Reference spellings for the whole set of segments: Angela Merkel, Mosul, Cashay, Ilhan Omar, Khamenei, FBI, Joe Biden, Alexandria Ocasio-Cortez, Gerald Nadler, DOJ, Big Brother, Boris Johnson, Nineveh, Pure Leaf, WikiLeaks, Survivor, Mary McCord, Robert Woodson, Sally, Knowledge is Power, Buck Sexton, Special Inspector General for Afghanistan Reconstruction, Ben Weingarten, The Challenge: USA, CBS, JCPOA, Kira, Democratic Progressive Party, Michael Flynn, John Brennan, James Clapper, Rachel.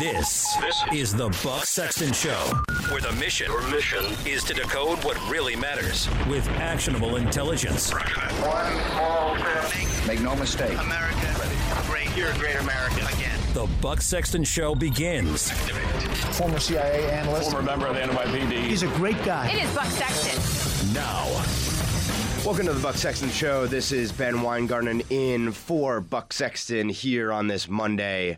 This is the Buck Sexton Show, where the mission is to decode what really matters with actionable intelligence. One small step. Make no mistake. America, great. You're a great American again. The Buck Sexton Show begins. Former CIA analyst. Former member of the NYPD. He's a great guy. It is Buck Sexton. Now. Welcome to the Buck Sexton Show. This is Ben Weingarten in for Buck Sexton here on this Monday,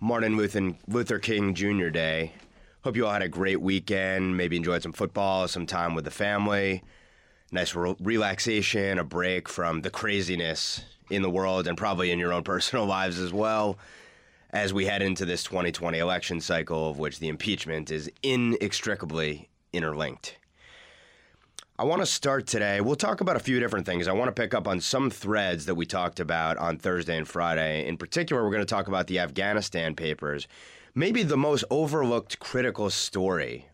Martin Luther King Jr. Day. Hope you all had a great weekend, maybe enjoyed some football, some time with the family, nice relaxation, a break from the craziness in the world and probably in your own personal lives as well, as we head into this 2020 election cycle of which the impeachment is inextricably interlinked. I want to start today. We'll talk about a few different things. I want to pick up on some threads that we talked about on Thursday and Friday. In particular, we're going to talk about the Afghanistan papers, maybe the most overlooked critical story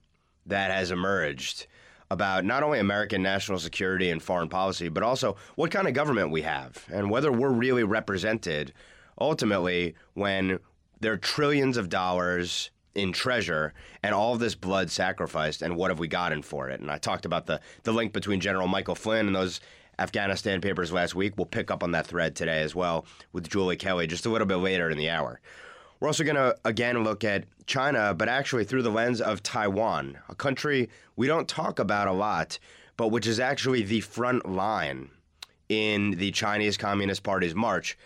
that has emerged about not only American national security and foreign policy, but also what kind of government we have and whether we're really represented ultimately when there are trillions of dollars in treasure and all of this blood sacrificed, and what have we gotten for it? And I talked about the link between General Michael Flynn and those Afghanistan papers last week. We'll pick up on that thread today as well with Julie Kelly just a little bit later in the hour. We're also going to, again, look at China, but actually through the lens of Taiwan, a country we don't talk about a lot, but which is actually the front line in the Chinese Communist Party's march,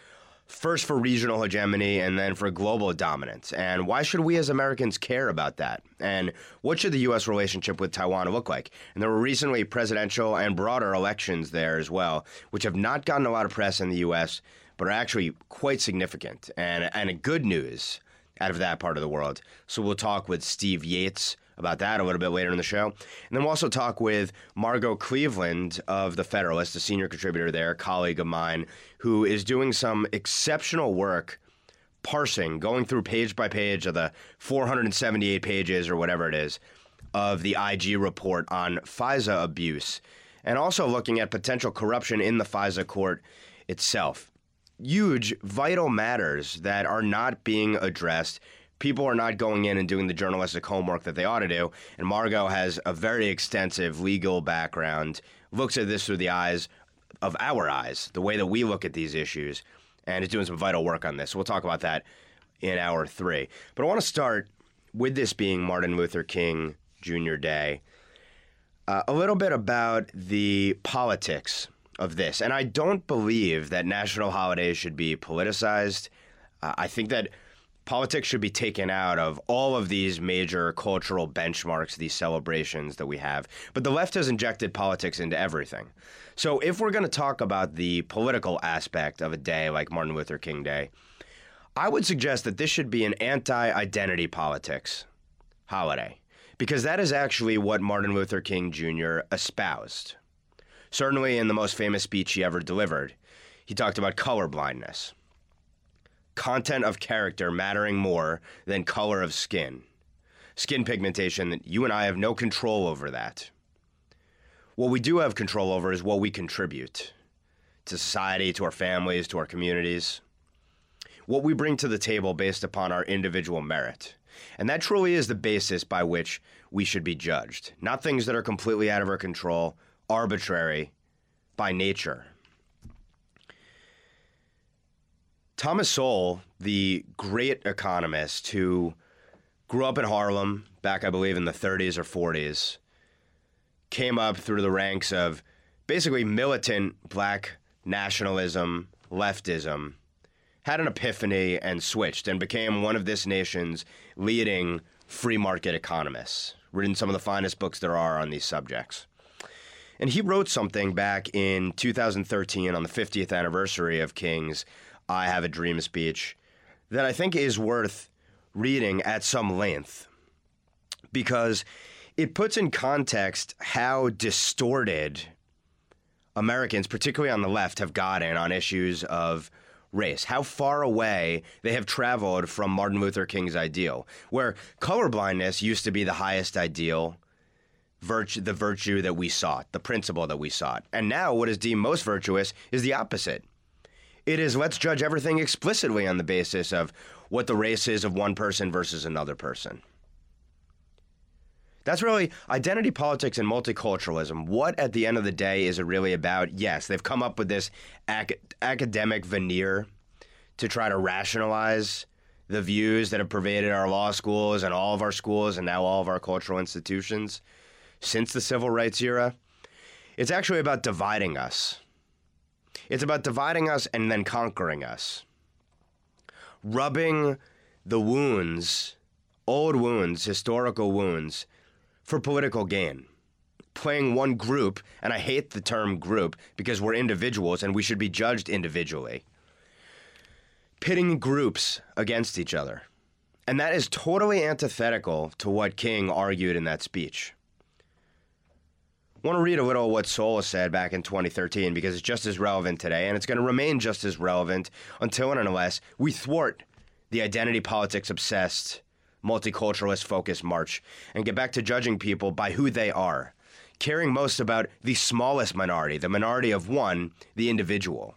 first for regional hegemony and then for global dominance. And why should we as Americans care about that? And what should the U.S. relationship with Taiwan look like? And there were recently presidential and broader elections there as well, which have not gotten a lot of press in the U.S., but are actually quite significant and good news out of that part of the world. So we'll talk with Steve Yates about that a little bit later in the show. And then we'll also talk with Margot Cleveland of The Federalist, a senior contributor there, a colleague of mine, who is doing some exceptional work parsing, going through page by page of the 478 pages or whatever it is of the IG report on FISA abuse, and also looking at potential corruption in the FISA court itself. Huge, vital matters that are not being addressed. People are not going in and doing the journalistic homework that they ought to do. And Margot has a very extensive legal background, looks at this through the eyes of our eyes, the way that we look at these issues, and is doing some vital work on this. So we'll talk about that in hour three. But I want to start with this being Martin Luther King Jr. Day, a little bit about the politics of this. And I don't believe that national holidays should be politicized. I think that politics should be taken out of all of these major cultural benchmarks, these celebrations that we have. But the left has injected politics into everything. So if we're going to talk about the political aspect of a day like Martin Luther King Day, I would suggest that this should be an anti-identity politics holiday, because that is actually what Martin Luther King Jr. espoused. Certainly in the most famous speech he ever delivered, he talked about colorblindness. Content of character mattering more than color of skin. Skin pigmentation that you and I have no control over that. What we do have control over is what we contribute to society, to our families, to our communities. What we bring to the table based upon our individual merit. And that truly is the basis by which we should be judged. Not things that are completely out of our control, arbitrary by nature. Thomas Sowell, the great economist who grew up in Harlem back, I believe, in the 30s or 40s, came up through the ranks of basically militant black nationalism, leftism, had an epiphany and switched and became one of this nation's leading free market economists, written some of the finest books there are on these subjects. And he wrote something back in 2013 on the 50th anniversary of King's I Have a Dream speech that I think is worth reading at some length, because it puts in context how distorted Americans, particularly on the left, have gotten on issues of race, how far away they have traveled from Martin Luther King's ideal, where colorblindness used to be the highest ideal, the virtue that we sought, the principle that we sought. And now what is deemed most virtuous is the opposite. It is let's judge everything explicitly on the basis of what the race is of one person versus another person. That's really identity politics and multiculturalism. What, at the end of the day, is it really about? Yes, they've come up with this academic veneer to try to rationalize the views that have pervaded our law schools and all of our schools and now all of our cultural institutions since the civil rights era. It's actually about dividing us. It's about dividing us and then conquering us. Rubbing the wounds, old wounds, historical wounds, for political gain. Playing one group, and I hate the term group because we're individuals and we should be judged individually. Pitting groups against each other. And that is totally antithetical to what King argued in that speech. I want to read a little of what Sowell said back in 2013 because it's just as relevant today, and it's going to remain just as relevant until and unless we thwart the identity politics-obsessed, multiculturalist-focused march and get back to judging people by who they are, caring most about the smallest minority, the minority of one, the individual,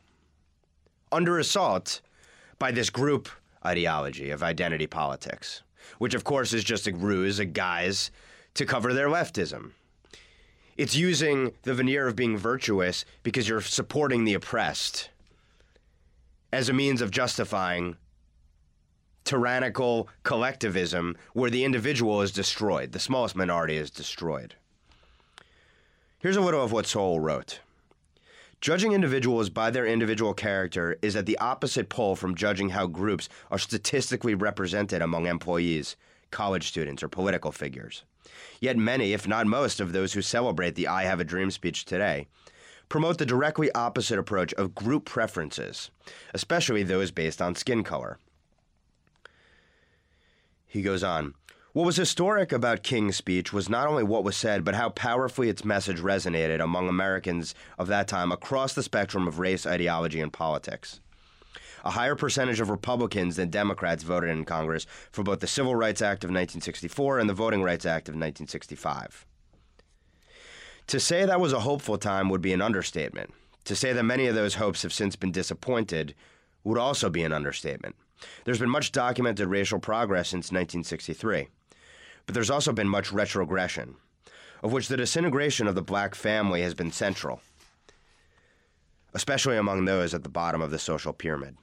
under assault by this group ideology of identity politics, which of course is just a ruse, a guise, to cover their leftism. It's using the veneer of being virtuous because you're supporting the oppressed as a means of justifying tyrannical collectivism where the individual is destroyed, the smallest minority is destroyed. Here's a little of what Sowell wrote. Judging individuals by their individual character is at the opposite pole from judging how groups are statistically represented among employees, college students, or political figures. Yet many, if not most, of those who celebrate the I Have a Dream speech today promote the directly opposite approach of group preferences, especially those based on skin color. He goes on, what was historic about King's speech was not only what was said, but how powerfully its message resonated among Americans of that time across the spectrum of race, ideology, and politics. A higher percentage of Republicans than Democrats voted in Congress for both the Civil Rights Act of 1964 and the Voting Rights Act of 1965. To say that was a hopeful time would be an understatement. To say that many of those hopes have since been disappointed would also be an understatement. There's been much documented racial progress since 1963, but there's also been much retrogression, of which the disintegration of the black family has been central, especially among those at the bottom of the social pyramid.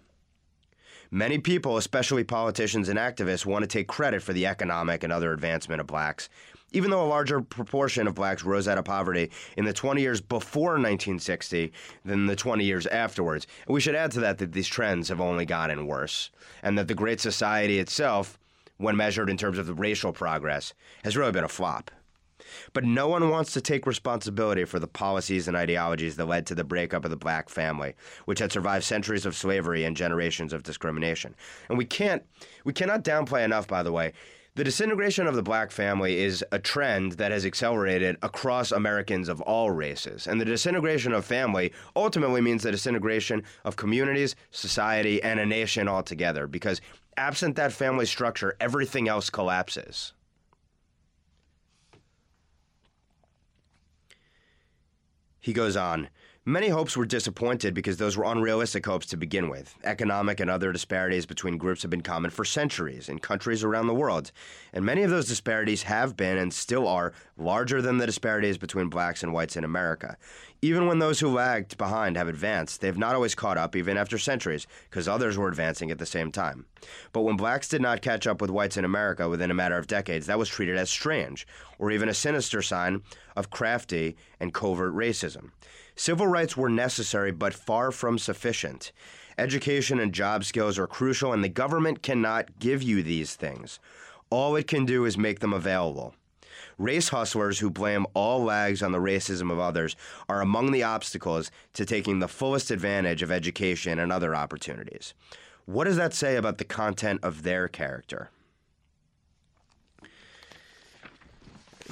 Many people, especially politicians and activists, want to take credit for the economic and other advancement of blacks, even though a larger proportion of blacks rose out of poverty in the 20 years before 1960 than the 20 years afterwards. And we should add to that these trends have only gotten worse, and that the Great Society itself, when measured in terms of the racial progress, has really been a flop. But no one wants to take responsibility for the policies and ideologies that led to the breakup of the black family, which had survived centuries of slavery and generations of discrimination. And we cannot downplay enough, by the way, the disintegration of the black family is a trend that has accelerated across Americans of all races. And the disintegration of family ultimately means the disintegration of communities, society, and a nation altogether, because absent that family structure, everything else collapses. He goes on, many hopes were disappointed because those were unrealistic hopes to begin with. Economic and other disparities between groups have been common for centuries in countries around the world, and many of those disparities have been and still are larger than the disparities between blacks and whites in America. Even when those who lagged behind have advanced, they have not always caught up, even after centuries, because others were advancing at the same time. But when blacks did not catch up with whites in America within a matter of decades, that was treated as strange, or even a sinister sign of crafty and covert racism. Civil rights were necessary, but far from sufficient. Education and job skills are crucial, and the government cannot give you these things. All it can do is make them available. Race hustlers who blame all lags on the racism of others are among the obstacles to taking the fullest advantage of education and other opportunities. What does that say about the content of their character?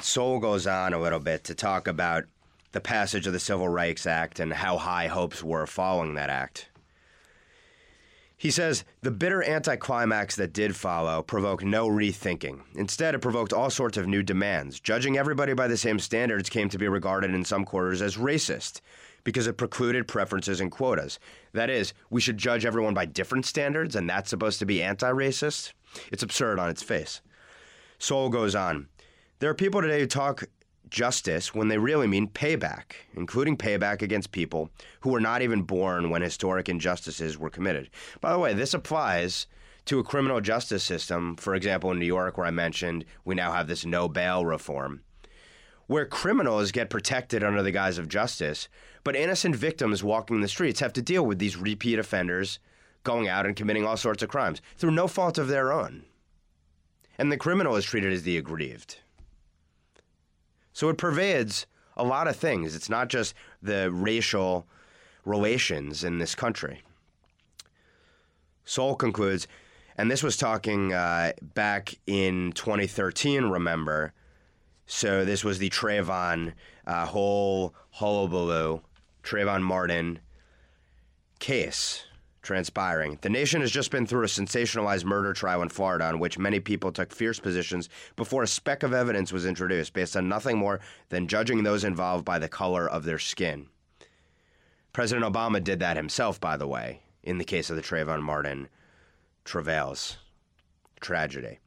Sowell goes on a little bit to talk about the passage of the Civil Rights Act and how high hopes were following that act. He says, the bitter anticlimax that did follow provoked no rethinking. Instead, it provoked all sorts of new demands. Judging everybody by the same standards came to be regarded in some quarters as racist, because it precluded preferences and quotas. That is, we should judge everyone by different standards, and that's supposed to be anti-racist? It's absurd on its face. Sowell goes on. There are people today who talk justice when they really mean payback, including payback against people who were not even born when historic injustices were committed. By the way, this applies to a criminal justice system, for example, in New York, where I mentioned we now have this no bail reform, where criminals get protected under the guise of justice, but innocent victims walking the streets have to deal with these repeat offenders going out and committing all sorts of crimes through no fault of their own. And the criminal is treated as the aggrieved. So it pervades a lot of things. It's not just the racial relations in this country. Sowell concludes, and this was talking back in 2013, remember? So this was the Trayvon whole hullabaloo, Trayvon Martin case transpiring. The nation has just been through a sensationalized murder trial in Florida on which many people took fierce positions before a speck of evidence was introduced based on nothing more than judging those involved by the color of their skin. President Obama did that himself, by the way, in the case of the Trayvon Martin travails, tragedy.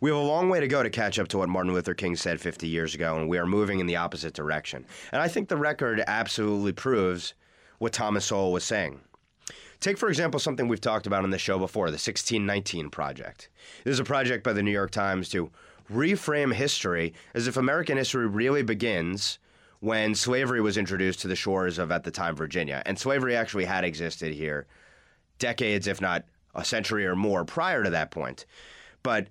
We have a long way to go to catch up to what Martin Luther King said 50 years ago, and we are moving in the opposite direction. And I think the record absolutely proves what Thomas Sowell was saying. Take, for example, something we've talked about on the show before, the 1619 Project. This is a project by the New York Times to reframe history as if American history really begins when slavery was introduced to the shores of, at the time, Virginia. And slavery actually had existed here decades, if not a century or more prior to that point. But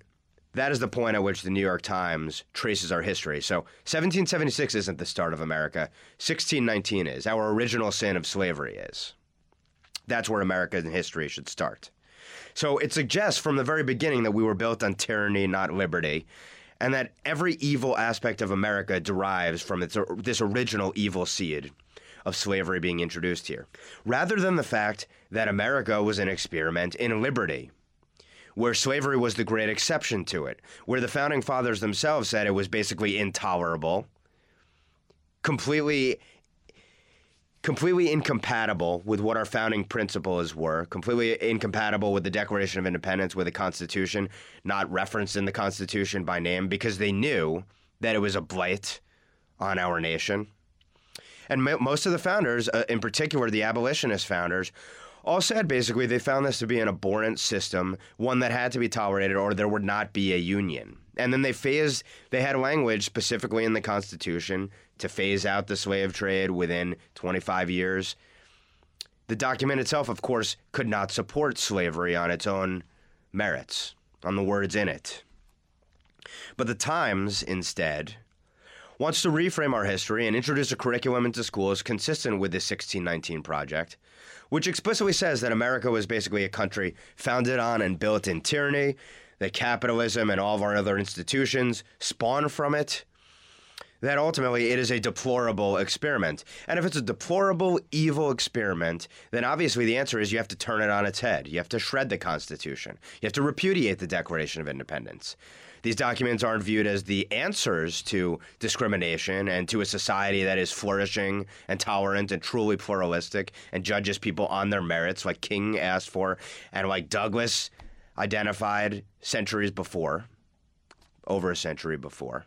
that is the point at which the New York Times traces our history. So 1776 isn't the start of America. 1619 is. Our original sin of slavery is. That's where American history should start. So it suggests from the very beginning that we were built on tyranny, not liberty, and that every evil aspect of America derives from this original evil seed of slavery being introduced here, rather than the fact that America was an experiment in liberty, where slavery was the great exception to it, where the Founding Fathers themselves said it was basically intolerable, completely incompatible with what our founding principles were, completely incompatible with the Declaration of Independence, with the Constitution, not referenced in the Constitution by name because they knew that it was a blight on our nation. And most of the founders, in particular the abolitionist founders, all said basically they found this to be an abhorrent system, one that had to be tolerated or there would not be a union. And then they had language specifically in the Constitution to phase out the slave trade within 25 years. The document itself, of course, could not support slavery on its own merits, on the words in it. But the Times, instead, wants to reframe our history and introduce a curriculum into schools consistent with the 1619 Project, which explicitly says that America was basically a country founded on and built in tyranny, that capitalism and all of our other institutions spawn from it, that ultimately it is a deplorable experiment. And if it's a deplorable, evil experiment, then obviously the answer is you have to turn it on its head. You have to shred the Constitution. You have to repudiate the Declaration of Independence. These documents aren't viewed as the answers to discrimination and to a society that is flourishing and tolerant and truly pluralistic and judges people on their merits like King asked for and like Douglas identified centuries before, over a century before.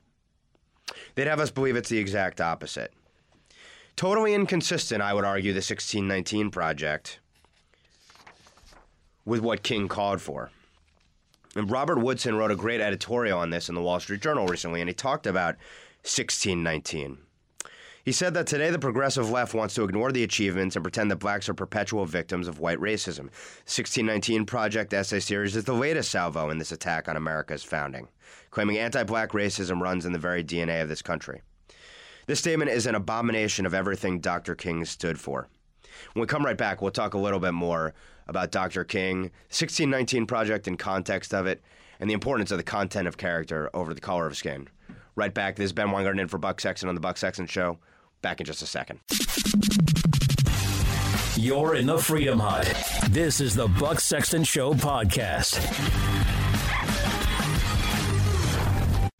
They'd have us believe it's the exact opposite. Totally inconsistent, I would argue, the 1619 Project with what King called for. And Robert Woodson wrote a great editorial on this in the Wall Street Journal recently, and he talked about 1619. He said that today the progressive left wants to ignore the achievements and pretend that blacks are perpetual victims of white racism. 1619 Project essay series is the latest salvo in this attack on America's founding, claiming anti-black racism runs in the very DNA of this country. This statement is an abomination of everything Dr. King stood for. When we come right back, we'll talk a little bit more about Dr. King, 1619 Project in context of it, and the importance of the content of character over the color of skin. Right back. This is Ben Weingarten in for Buck Sexton on The Buck Sexton Show. Back in just a second. You're in the Freedom Hut. This is the Buck Sexton Show podcast.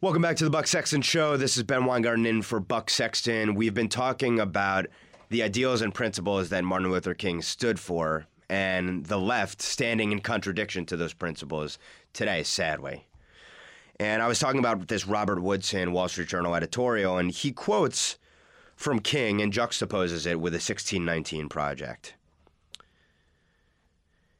Welcome back to the Buck Sexton Show. This is Ben Weingarten in for Buck Sexton. We've been talking about the ideals and principles that Martin Luther King stood for, and the left standing in contradiction to those principles today, sadly. And I was talking about this Robert Woodson Wall Street Journal editorial, and he quotes from King and juxtaposes it with the 1619 Project.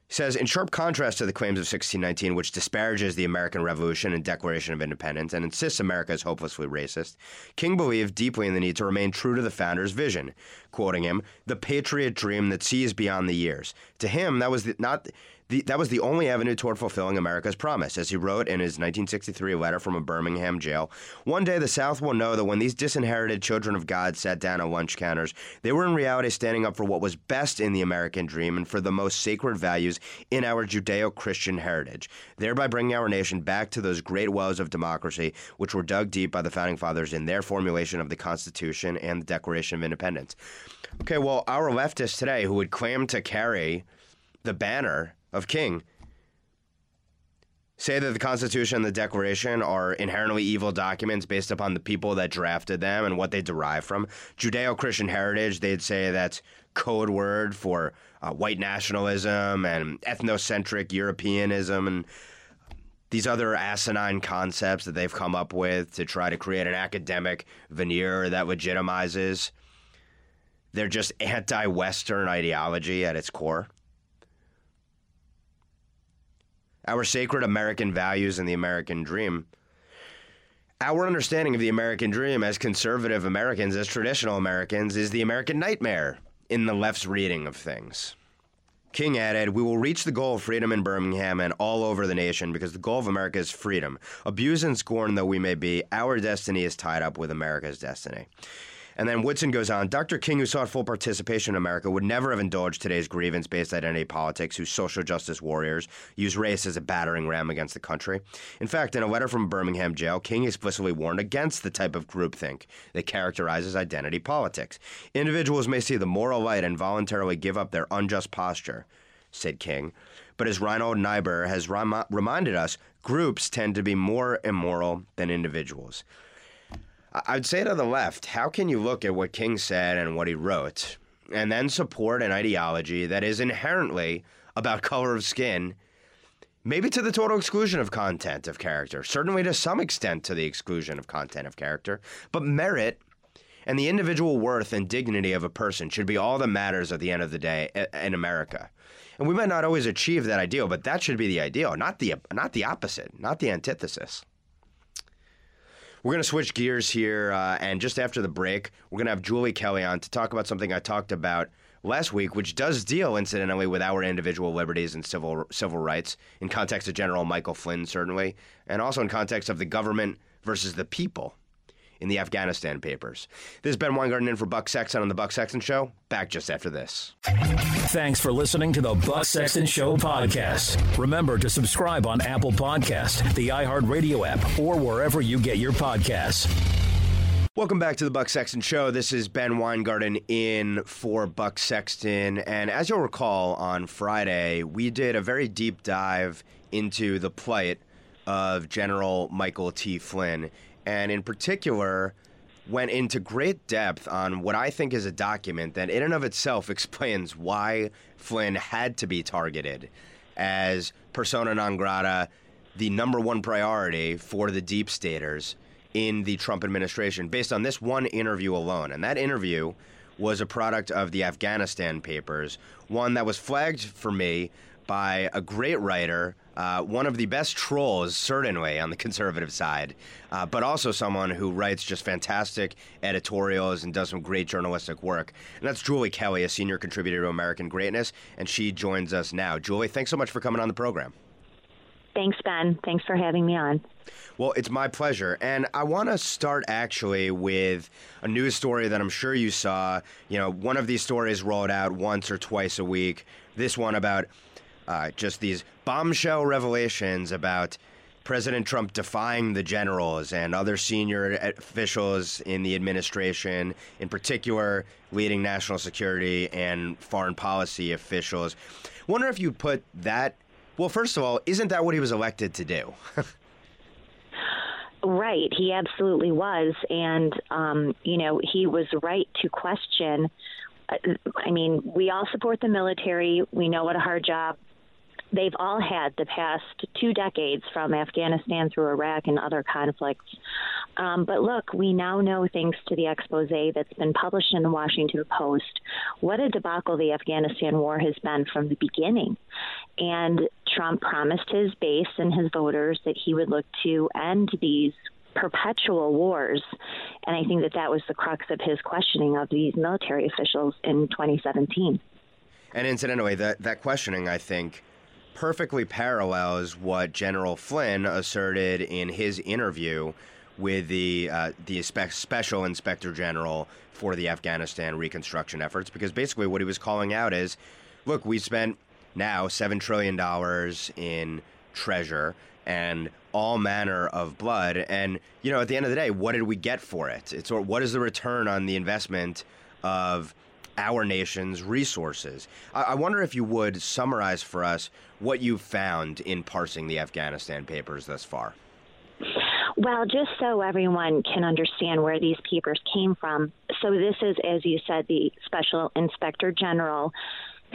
He says, in sharp contrast to the claims of 1619, which disparages the American Revolution and Declaration of Independence and insists America is hopelessly racist, King believed deeply in the need to remain true to the founder's vision, quoting him, the patriot dream that sees beyond the years. To him, that was the only avenue toward fulfilling America's promise. As he wrote in his 1963 letter from a Birmingham jail, one day the South will know that when these disinherited children of God sat down at lunch counters, they were in reality standing up for what was best in the American dream and for the most sacred values in our Judeo-Christian heritage, thereby bringing our nation back to those great wells of democracy which were dug deep by the Founding Fathers in their formulation of the Constitution and the Declaration of Independence. Okay, well, our leftists today who would claim to carry the banner of King say that the Constitution and the Declaration are inherently evil documents based upon the people that drafted them and what they derive from. Judeo-Christian heritage, they'd say that's code word for white nationalism and ethnocentric Europeanism and these other asinine concepts that they've come up with to try to create an academic veneer that legitimizes their just anti-Western ideology at its core. Our sacred American values and the American dream. Our understanding of the American dream as conservative Americans, as traditional Americans, is the American nightmare in the left's reading of things. King added, we will reach the goal of freedom in Birmingham and all over the nation because the goal of America is freedom. Abused and scorned though we may be, our destiny is tied up with America's destiny. And then Woodson goes on, Dr. King, who sought full participation in America, would never have indulged today's grievance-based identity politics, whose social justice warriors use race as a battering ram against the country. In fact, in a letter from Birmingham jail, King explicitly warned against the type of groupthink that characterizes identity politics. Individuals may see the moral light and voluntarily give up their unjust posture, said King. But as Reinhold Niebuhr has reminded us, groups tend to be more immoral than individuals. I'd say to the left, how can you look at what King said and what he wrote and then support an ideology that is inherently about color of skin, maybe to the total exclusion of content of character, certainly to some extent to the exclusion of content of character, but merit and the individual worth and dignity of a person should be all that matters at the end of the day in America. And we might not always achieve that ideal, but that should be the ideal, not the opposite, not the antithesis. We're going to switch gears here, and just after the break, we're going to have Julie Kelly on to talk about something I talked about last week, which does deal, incidentally, with our individual liberties and civil rights in context of General Michael Flynn, certainly, and also in context of the government versus the people in the Afghanistan papers. This is Ben Weingarten in for Buck Sexton on The Buck Sexton Show. Back just after this. Thanks for listening to The Buck Sexton Show podcast. Remember to subscribe on Apple Podcasts, the iHeartRadio app, or wherever you get your podcasts. Welcome back to The Buck Sexton Show. This is Ben Weingarten in for Buck Sexton. And as you'll recall, on Friday, we did a very deep dive into the plight of General Michael T. Flynn, and in particular went into great depth on what I think is a document that in and of itself explains why Flynn had to be targeted as persona non grata, the number one priority for the deep staters in the Trump administration, based on this one interview alone. And that interview was a product of the Afghanistan papers, one that was flagged for me by a great writer, one of the best trolls, certainly, on the conservative side, but also someone who writes just fantastic editorials and does some great journalistic work. And that's Julie Kelly, a senior contributor to American Greatness, and she joins us now. Julie, thanks so much for coming on the program. Thanks, Ben. Thanks for having me on. Well, it's my pleasure. And I want to start actually with a news story that I'm sure you saw. You know, one of these stories rolled out once or twice a week. This one about just these bombshell revelations about President Trump defying the generals and other senior officials in the administration, in particular leading national security and foreign policy officials. Wonder if you put that, well, first of all, isn't that what he was elected to do? Right. He absolutely was. And, you know, he was right to question I mean, we all support the military. We know what a hard job they've all had the past 2 decades, from Afghanistan through Iraq and other conflicts. But look, we now know, thanks to the expose that's been published in the Washington Post, what a debacle the Afghanistan war has been from the beginning. And Trump promised his base and his voters that he would look to end these perpetual wars. And I think that that was the crux of his questioning of these military officials in 2017. And incidentally, that questioning, I think, perfectly parallels what General Flynn asserted in his interview with the Special Inspector General for the Afghanistan Reconstruction efforts, because basically what he was calling out is, look, we spent now $7 trillion in treasure and all manner of blood. And, you know, at the end of the day, what did we get for it? What is the return on the investment of our nation's resources? I wonder if you would summarize for us what you found in parsing the Afghanistan papers thus far. Well, just so everyone can understand where these papers came from. So this is, as you said, the Special Inspector General,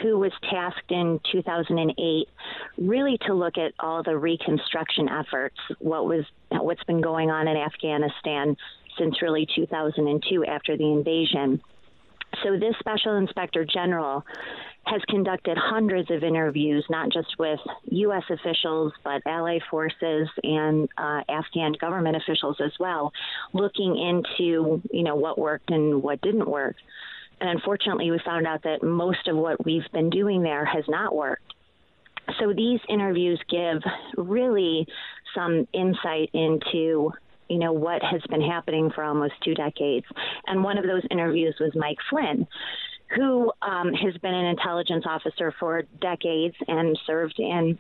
who was tasked in 2008 really to look at all the reconstruction efforts, what's been going on in Afghanistan since really 2002 after the invasion. So this Special Inspector General has conducted hundreds of interviews, not just with U.S. officials, but allied forces and Afghan government officials as well, looking into, you know, what worked and what didn't work. And unfortunately, we found out that most of what we've been doing there has not worked. So these interviews give really some insight into, you know, what has been happening for almost 2 decades. And one of those interviews was Mike Flynn, who has been an intelligence officer for decades and served in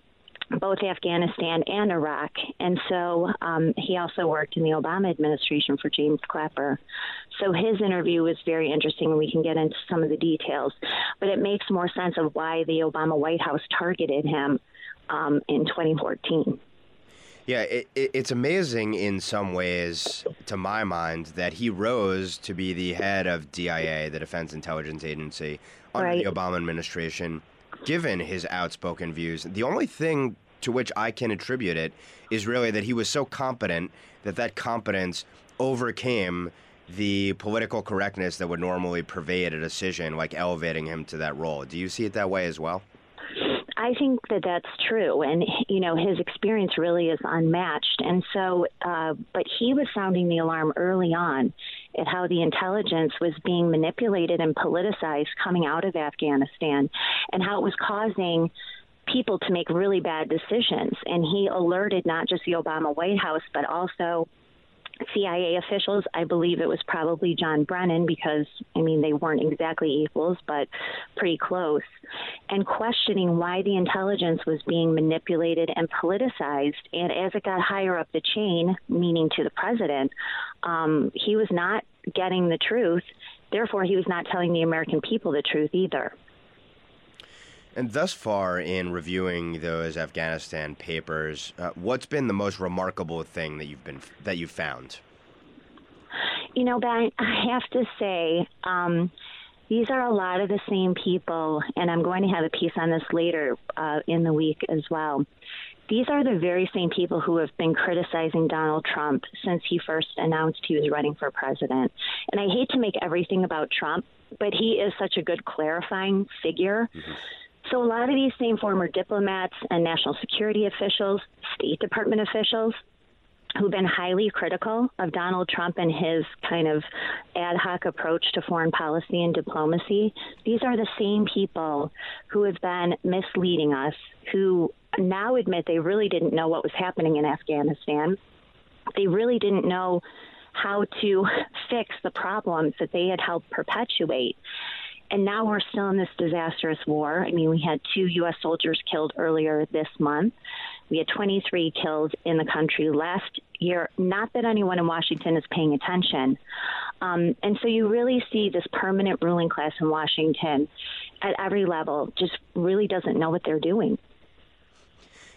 both Afghanistan and Iraq. And so he also worked in the Obama administration for James Clapper. So his interview was very interesting, and we can get into some of the details. But it makes more sense of why the Obama White House targeted him in 2014. Yeah, it's amazing in some ways, to my mind, that he rose to be the head of DIA, the Defense Intelligence Agency, under the Obama administration, given his outspoken views. The only thing to which I can attribute it is really that he was so competent that competence overcame the political correctness that would normally pervade a decision like elevating him to that role. Do you see it that way as well? I think that that's true. And, you know, his experience really is unmatched. And so but he was sounding the alarm early on at how the intelligence was being manipulated and politicized coming out of Afghanistan, and how it was causing people to make really bad decisions. And he alerted not just the Obama White House, but also CIA officials. I believe it was probably John Brennan, because, I mean, they weren't exactly equals, but pretty close, and questioning why the intelligence was being manipulated and politicized. And as it got higher up the chain, meaning to the president, he was not getting the truth. Therefore, he was not telling the American people the truth either. And thus far, in reviewing those Afghanistan papers, what's been the most remarkable thing that you've found? You know, Ben, I have to say, these are a lot of the same people, and I'm going to have a piece on this later in the week as well. These are the very same people who have been criticizing Donald Trump since he first announced he was running for president. And I hate to make everything about Trump, but he is such a good clarifying figure. Mm-hmm. So a lot of these same former diplomats and national security officials, State Department officials, who've been highly critical of Donald Trump and his kind of ad hoc approach to foreign policy and diplomacy, these are the same people who have been misleading us, who now admit they really didn't know what was happening in Afghanistan. They really didn't know how to fix the problems that they had helped perpetuate. And now we're still in this disastrous war. I mean, we had 2 U.S. soldiers killed earlier this month. We had 23 killed in the country last year. Not that anyone in Washington is paying attention. And so you really see this permanent ruling class in Washington at every level just really doesn't know what they're doing.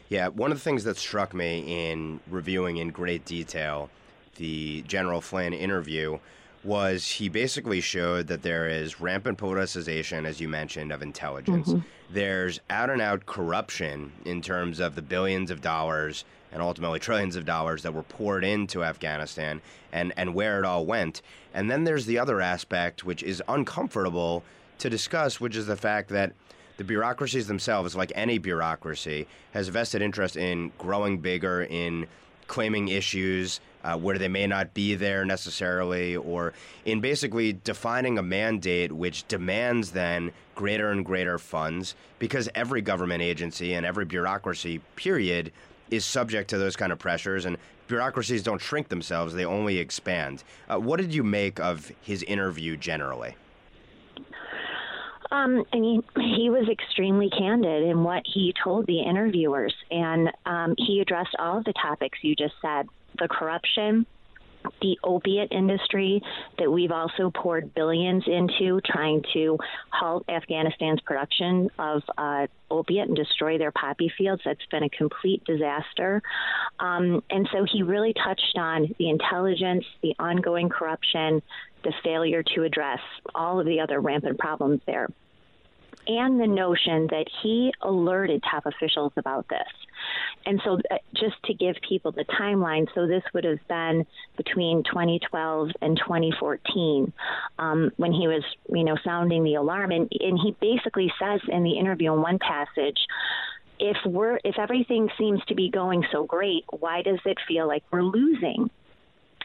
Yeah, one of the things that struck me in reviewing in great detail the General Flynn interview was he basically showed that there is rampant politicization, as you mentioned, of intelligence. Mm-hmm. There's out-and-out corruption in terms of the billions of dollars and ultimately trillions of dollars that were poured into Afghanistan and where it all went. And then there's the other aspect, which is uncomfortable to discuss, which is the fact that the bureaucracies themselves, like any bureaucracy, has a vested interest in growing bigger, in claiming issues where they may not be there necessarily, or in basically defining a mandate which demands then greater and greater funds, because every government agency and every bureaucracy, period, is subject to those kind of pressures, and bureaucracies don't shrink themselves, they only expand. What did you make of his interview generally? I mean, he was extremely candid in what he told the interviewers, and he addressed all of the topics you just said, the corruption, the opiate industry that we've also poured billions into, trying to halt Afghanistan's production of opiate and destroy their poppy fields. That's been a complete disaster. And so he really touched on the intelligence, the ongoing corruption, the failure to address all of the other rampant problems there, and the notion that he alerted top officials about this. And so just to give people the timeline, so this would have been between 2012 and 2014 when he was, sounding the alarm. And he basically says in the interview in one passage, if everything seems to be going so great, why does it feel like we're losing?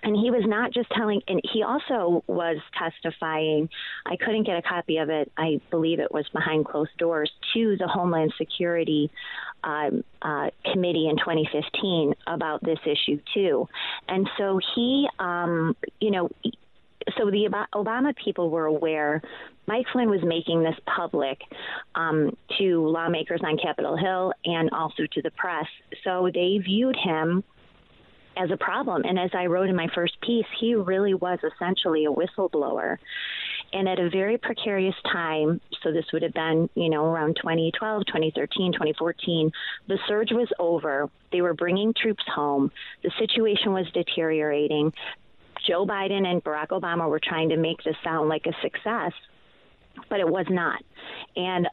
And he was not just telling, and he also was testifying, I couldn't get a copy of it, I believe it was behind closed doors, to the Homeland Security Committee in 2015 about this issue too. And so he, so the Obama people were aware. Mike Flynn was making this public to lawmakers on Capitol Hill and also to the press. So they viewed him as a problem. And as I wrote in my first piece, he really was essentially a whistleblower. And at a very precarious time, so this would have been, around 2012, 2013, 2014, the surge was over. They were bringing troops home. The situation was deteriorating. Joe Biden and Barack Obama were trying to make this sound like a success, but it was not, and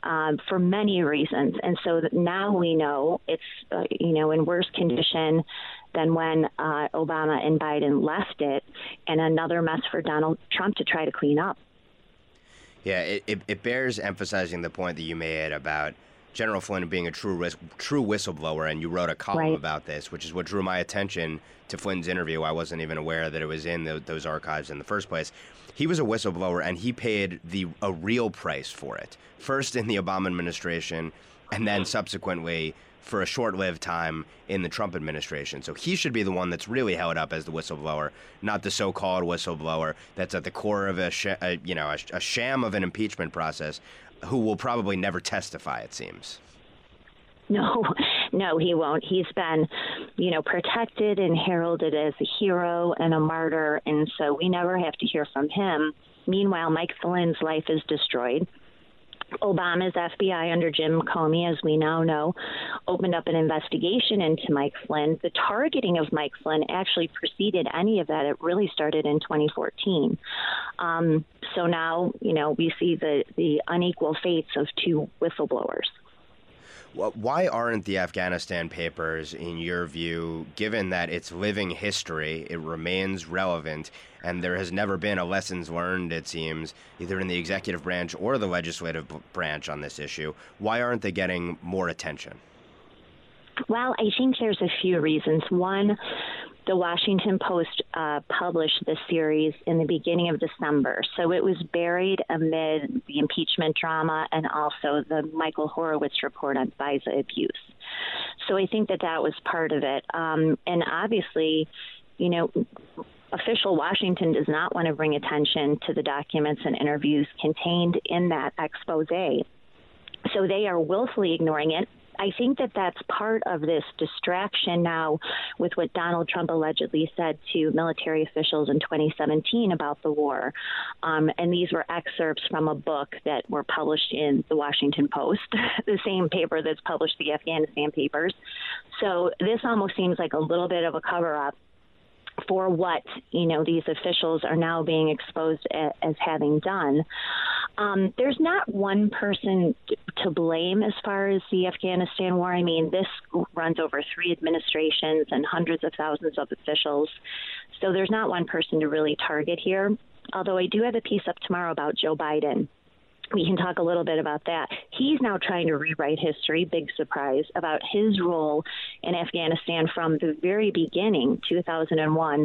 for many reasons. And so now we know it's, in worse condition than when Obama and Biden left it, and another mess for Donald Trump to try to clean up. Yeah, it bears emphasizing the point that you made about General Flynn being a true whistleblower, and you wrote a column about this, which is what drew my attention to Flynn's interview. I wasn't even aware that it was in those archives in the first place. He was a whistleblower, and he paid a real price for it, first in the Obama administration, and then subsequently for a short-lived time in the Trump administration. So he should be the one that's really held up as the whistleblower, not the so-called whistleblower that's at the core of a sham of an impeachment process, who will probably never testify, it seems. No, he won't. He's been, protected and heralded as a hero and a martyr, and so we never have to hear from him. Meanwhile, Mike Flynn's life is destroyed. Obama's FBI under Jim Comey, as we now know, opened up an investigation into Mike Flynn. The targeting of Mike Flynn actually preceded any of that. It really started in 2014. So now, we see the unequal fates of two whistleblowers. Why aren't the Afghanistan papers, in your view, given that it's living history, it remains relevant, and there has never been a lessons learned, it seems, either in the executive branch or the legislative branch on this issue, why aren't they getting more attention? Well, I think there's a few reasons. One, The Washington Post published this series in the beginning of December, so it was buried amid the impeachment drama and also the Michael Horowitz report on FISA abuse. So I think that was part of it. And obviously, official Washington does not want to bring attention to the documents and interviews contained in that expose. So they are willfully ignoring it. I think that's part of this distraction now with what Donald Trump allegedly said to military officials in 2017 about the war. And these were excerpts from a book that were published in the Washington Post, the same paper that's published the Afghanistan papers. So this almost seems like a little bit of a cover-up for what, these officials are now being exposed as having done. There's not one person to blame as far as the Afghanistan war. I mean, this runs over three administrations and hundreds of thousands of officials. So there's not one person to really target here, although I do have a piece up tomorrow about Joe Biden. We can talk a little bit about that. He's now trying to rewrite history, big surprise, about his role in Afghanistan from the very beginning, 2001,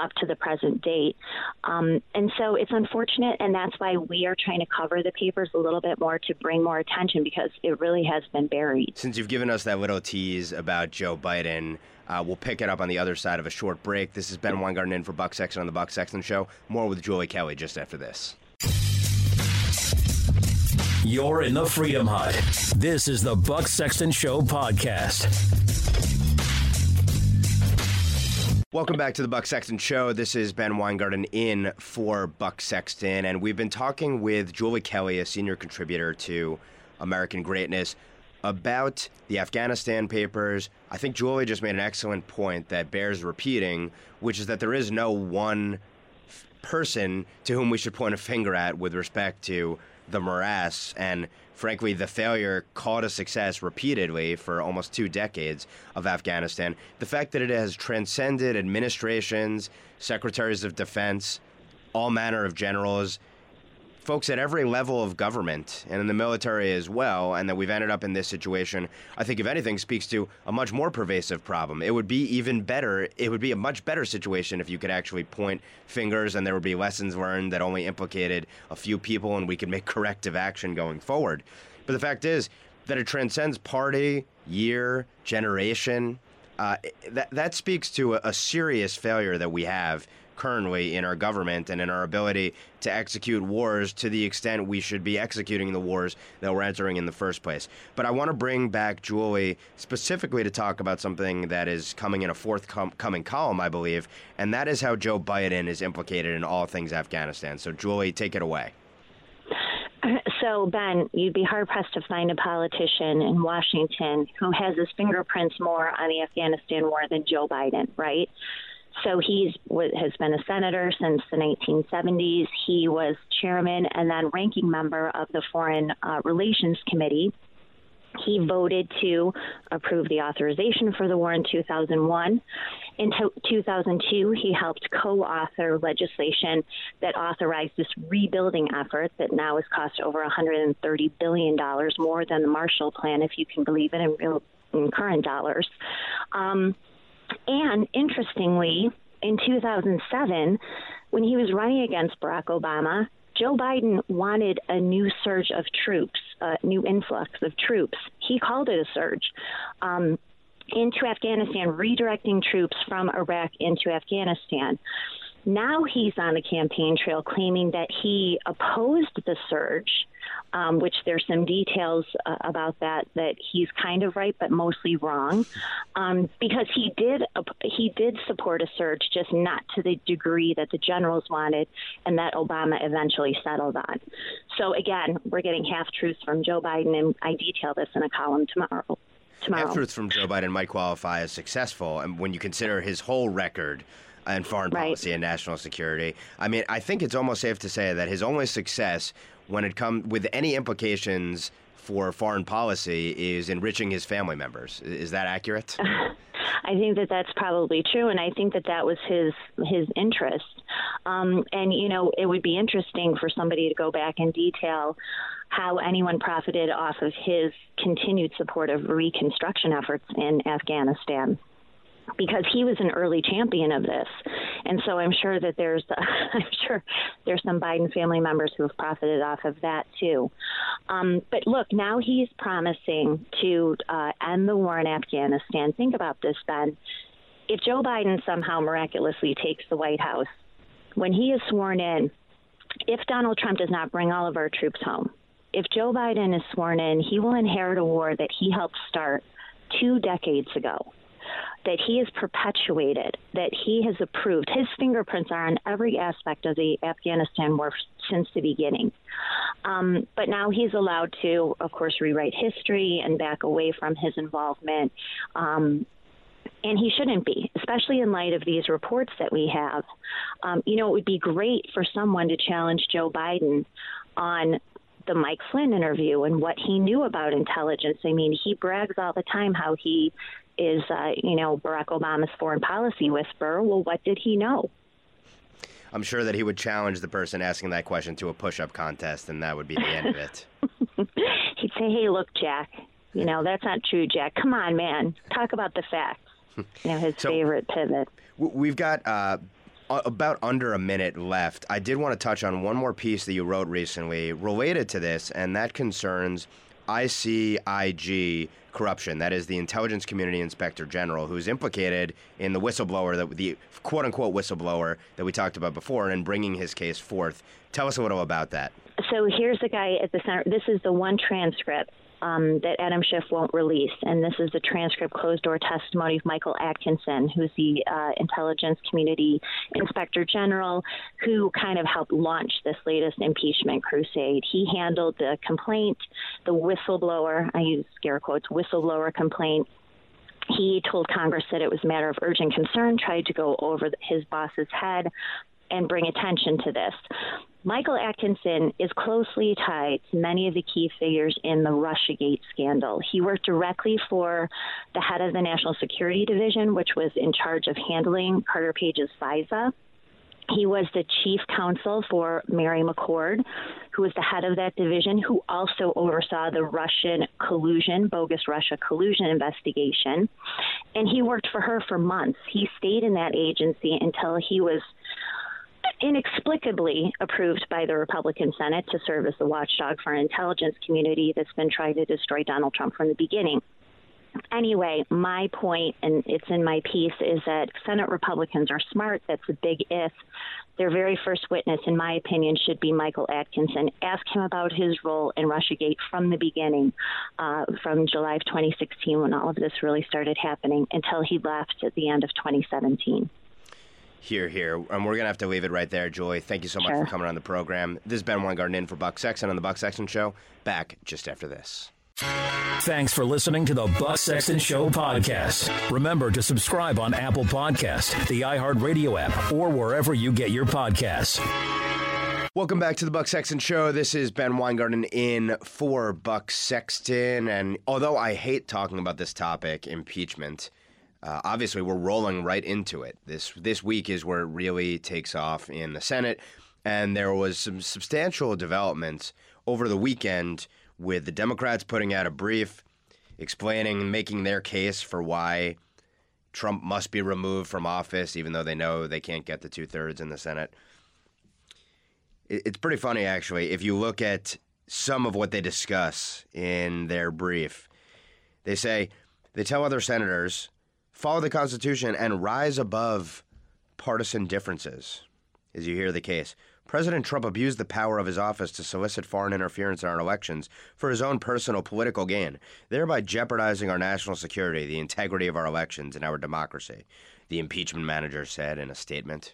up to the present date. And so it's unfortunate, and that's why we are trying to cover the papers a little bit more to bring more attention, because it really has been buried. Since you've given us that little tease about Joe Biden, we'll pick it up on the other side of a short break. This is Ben Weingarten in for Buck Sexton on The Buck Sexton Show. More with Julie Kelly just after this. You're in the Freedom Hut. This is the Buck Sexton Show podcast. Welcome back to the Buck Sexton Show. This is Ben Weingarten in for Buck Sexton, and we've been talking with Julie Kelly, a senior contributor to American Greatness, about the Afghanistan papers. I think Julie just made an excellent point that bears repeating, which is that there is no one person to whom we should point a finger at with respect to the morass and, frankly, the failure called a success repeatedly for almost 2 decades of Afghanistan. The fact that it has transcended administrations, secretaries of defense, all manner of generals, folks at every level of government and in the military as well, and that we've ended up in this situation, I think, if anything, speaks to a much more pervasive problem. It would be even better. It would be a much better situation if you could actually point fingers and there would be lessons learned that only implicated a few people and we could make corrective action going forward. But the fact is that it transcends party, year, generation. That speaks to a serious failure that we have currently in our government and in our ability to execute wars to the extent we should be executing the wars that we're entering in the first place. But I want to bring back Julie specifically to talk about something that is coming in a forthcoming column, I believe, and that is how Joe Biden is implicated in all things Afghanistan. So, Julie, take it away. So, Ben, you'd be hard-pressed to find a politician in Washington who has his fingerprints more on the Afghanistan war than Joe Biden, right? So he has been a senator since the 1970s. He was chairman and then ranking member of the Foreign Relations Committee. He voted to approve the authorization for the war in 2001. In 2002, he helped co-author legislation that authorized this rebuilding effort that now has cost over $130 billion, more than the Marshall Plan, if you can believe it, in current dollars. And interestingly, in 2007, when he was running against Barack Obama, Joe Biden wanted a new surge of troops, a new influx of troops. He called it a surge into Afghanistan, redirecting troops from Iraq into Afghanistan. Now he's on the campaign trail claiming that he opposed the surge, which there's some details about that he's kind of right, but mostly wrong, because he did support a surge, just not to the degree that the generals wanted and that Obama eventually settled on. So, again, we're getting half-truths from Joe Biden, and I detail this in a column tomorrow. Half-truths from Joe Biden might qualify as successful, and when you consider his whole record and foreign policy and national security. I mean, I think it's almost safe to say that his only success when it comes with any implications for foreign policy is enriching his family members. Is that accurate? I think that that's probably true, and I think that that was his interest. And, it would be interesting for somebody to go back and detail how anyone profited off of his continued support of reconstruction efforts in Afghanistan, because he was an early champion of this. And so I'm sure there's some Biden family members who have profited off of that too. But look, now he's promising to end the war in Afghanistan. Think about this, Ben. If Joe Biden somehow miraculously takes the White House, when he is sworn in, if Donald Trump does not bring all of our troops home, if Joe Biden is sworn in, he will inherit a war that he helped start 2 decades ago, that he has perpetuated, that he has approved. His fingerprints are on every aspect of the Afghanistan war since the beginning. But now he's allowed to, of course, rewrite history and back away from his involvement And he shouldn't be, especially in light of these reports that we have. It would be great for someone to challenge Joe Biden on the Mike Flynn interview and what he knew about intelligence. I mean, he brags all the time how he is, Barack Obama's foreign policy whisperer. Well, what did he know? I'm sure that he would challenge the person asking that question to a push-up contest, and that would be the end of it. He'd say, hey, look, Jack, that's not true, Jack. Come on, man. Talk about the facts. His favorite pivot. We've got about under a minute left. I did want to touch on one more piece that you wrote recently related to this, and that concerns ICIG corruption. That is the Intelligence Community Inspector General, who's implicated in the whistleblower, the quote-unquote whistleblower that we talked about before, and in bringing his case forth. Tell us a little about that. So here's the guy at the center. This is the one transcript that Adam Schiff won't release. And this is the transcript closed-door testimony of Michael Atkinson, who's the Intelligence Community Inspector General, who kind of helped launch this latest impeachment crusade. He handled the complaint, the whistleblower, I use scare quotes, whistleblower complaint. He told Congress that it was a matter of urgent concern, tried to go over his boss's head and bring attention to this. Michael Atkinson is closely tied to many of the key figures in the Russiagate scandal. He worked directly for the head of the National Security Division, which was in charge of handling Carter Page's FISA. He was the chief counsel for Mary McCord, who was the head of that division, who also oversaw the Russian collusion, bogus Russia collusion investigation. And he worked for her for months. He stayed in that agency until he was inexplicably approved by the Republican Senate to serve as the watchdog for an intelligence community that's been trying to destroy Donald Trump from the beginning. Anyway, my point, and it's in my piece, is that Senate Republicans are smart. That's a big if. Their very first witness, in my opinion, should be Michael Atkinson. Ask him about his role in Russiagate from the beginning, from July of 2016, when all of this really started happening, until he left at the end of 2017. Hear, hear. We're going to have to leave it right there, Julie. Thank you so much for coming on the program. This is Ben Weingarten in for Buck Sexton on The Buck Sexton Show. Back just after this. Thanks for listening to The Buck Sexton Show podcast. Remember to subscribe on Apple Podcasts, the iHeartRadio app, or wherever you get your podcasts. Welcome back to The Buck Sexton Show. This is Ben Weingarten in for Buck Sexton. And although I hate talking about this topic, impeachment, obviously, we're rolling right into it. This week is where it really takes off in the Senate, and there was some substantial developments over the weekend with the Democrats putting out a brief explaining, making their case for why Trump must be removed from office, even though they know they can't get the 2/3 in the Senate. It's pretty funny, actually, if you look at some of what they discuss in their brief. They tell other senators, follow the Constitution and rise above partisan differences. As you hear the case, President Trump abused the power of his office to solicit foreign interference in our elections for his own personal political gain, thereby jeopardizing our national security, the integrity of our elections, and our democracy, the impeachment manager said in a statement.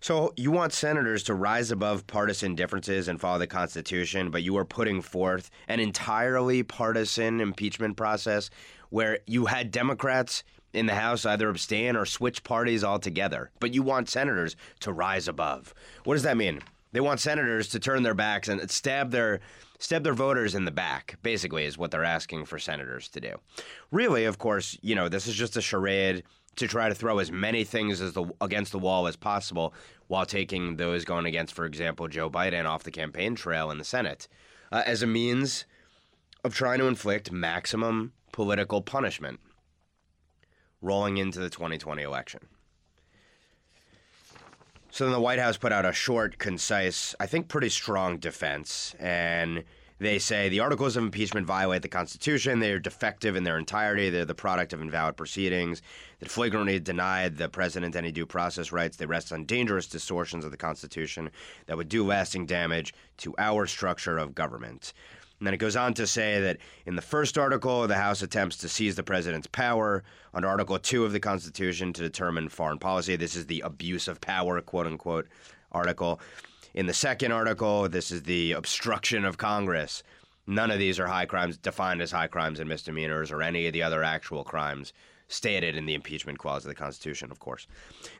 So you want senators to rise above partisan differences and follow the Constitution, but you are putting forth an entirely partisan impeachment process where you had Democrats in the House either abstain or switch parties altogether. But you want senators to rise above. What does that mean? They want senators to turn their backs and stab their voters in the back, basically, is what they're asking for senators to do. Really, of course, this is just a charade to try to throw as many things against the wall as possible while taking those going against, for example, Joe Biden off the campaign trail in the Senate as a means of trying to inflict maximum political punishment rolling into the 2020 election. So then the White House put out a short, concise, I think pretty strong defense, and they say the articles of impeachment violate the Constitution. They are defective in their entirety. They're the product of invalid proceedings that flagrantly denied the president any due process rights. They rest on dangerous distortions of the Constitution that would do lasting damage to our structure of government. And then it goes on to say that in the first article, the House attempts to seize the president's power under Article 2 of the Constitution to determine foreign policy. This is the abuse of power, quote-unquote, article. In the second article, this is the obstruction of Congress. None of these are high crimes defined as high crimes and misdemeanors or any of the other actual crimes stated in the impeachment clause of the Constitution, of course.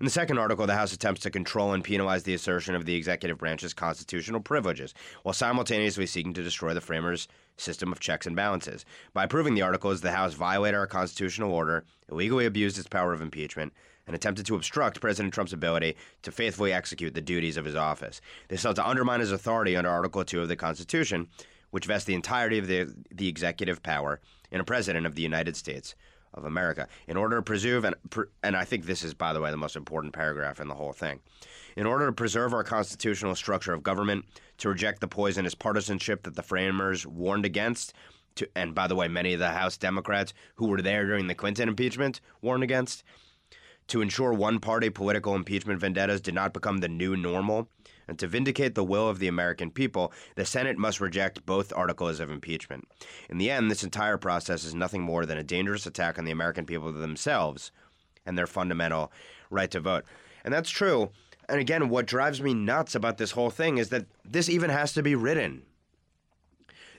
In the second article, the House attempts to control and penalize the assertion of the executive branch's constitutional privileges, while simultaneously seeking to destroy the framers' system of checks and balances. By approving the articles, the House violated our constitutional order, illegally abused its power of impeachment, and attempted to obstruct President Trump's ability to faithfully execute the duties of his office. They sought to undermine his authority under Article 2 of the Constitution, which vests the entirety of the executive power in a president of the United States of America, in order to preserve, and I think this is, by the way, the most important paragraph in the whole thing, in order to preserve our constitutional structure of government, to reject the poisonous partisanship that the framers warned against, and by the way, many of the House Democrats who were there during the Clinton impeachment warned against, to ensure one-party political impeachment vendettas did not become the new normal, and to vindicate the will of the American people, the Senate must reject both articles of impeachment. In the end, this entire process is nothing more than a dangerous attack on the American people themselves and their fundamental right to vote. And that's true. And again, what drives me nuts about this whole thing is that this even has to be written.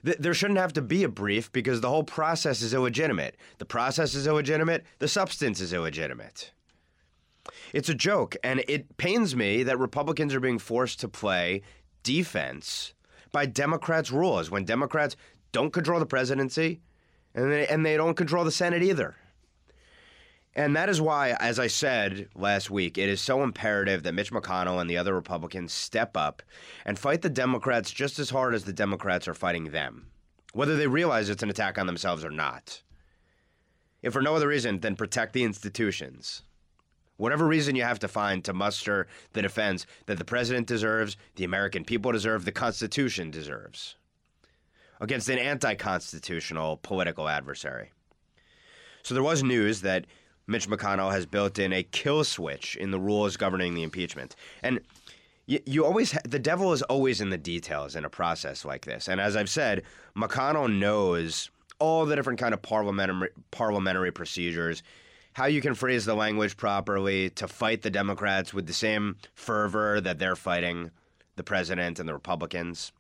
There shouldn't have to be a brief because the whole process is illegitimate. The process is illegitimate. The substance is illegitimate. It's a joke, and it pains me that Republicans are being forced to play defense by Democrats' rules when Democrats don't control the presidency and they don't control the Senate either. And that is why, as I said last week, it is so imperative that Mitch McConnell and the other Republicans step up and fight the Democrats just as hard as the Democrats are fighting them, whether they realize it's an attack on themselves or not. If for no other reason than protect the institutions. Whatever reason you have to find to muster the defense that the president deserves, the American people deserve, the Constitution deserves, against an anti-constitutional political adversary. So there was news that Mitch McConnell has built in a kill switch in the rules governing the impeachment. And you always the devil is always in the details in a process like this. And as I've said, McConnell knows all the different kind of parliamentary procedures, how you can phrase the language properly to fight the Democrats with the same fervor that they're fighting the president and the Republicans.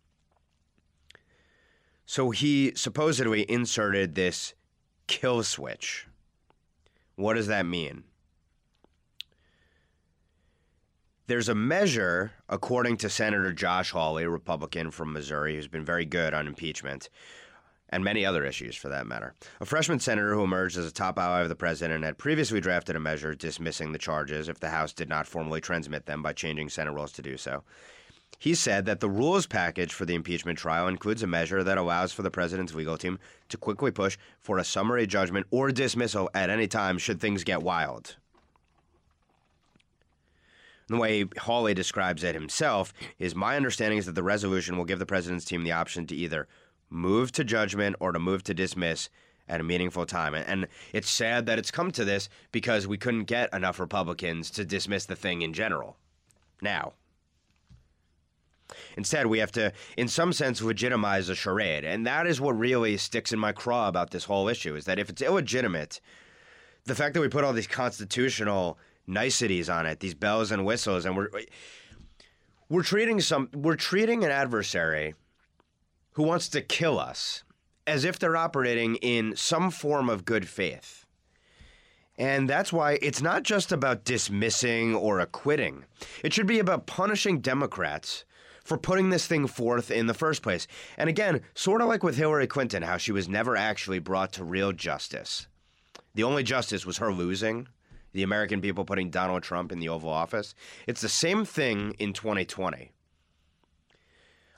So he supposedly inserted this kill switch. What does that mean? There's a measure, according to Senator Josh Hawley, Republican from Missouri, who's been very good on impeachment, and many other issues for that matter. A freshman senator who emerged as a top ally of the president had previously drafted a measure dismissing the charges if the House did not formally transmit them by changing Senate rules to do so. He said that the rules package for the impeachment trial includes a measure that allows for the president's legal team to quickly push for a summary judgment or dismissal at any time should things get wild. The way Hawley describes it himself is, my understanding is that the resolution will give the president's team the option to either move to judgment or to move to dismiss at a meaningful time. And it's sad that it's come to this because we couldn't get enough Republicans to dismiss the thing in general. Now, instead, we have to, in some sense, legitimize a charade. And that is what really sticks in my craw about this whole issue, is that if it's illegitimate, the fact that we put all these constitutional niceties on it, these bells and whistles, and we're treating an adversary who wants to kill us as if they're operating in some form of good faith. And that's why it's not just about dismissing or acquitting. It should be about punishing Democrats for putting this thing forth in the first place. And again, sort of like with Hillary Clinton, how she was never actually brought to real justice. The only justice was her losing, the American people putting Donald Trump in the Oval Office. It's the same thing in 2020.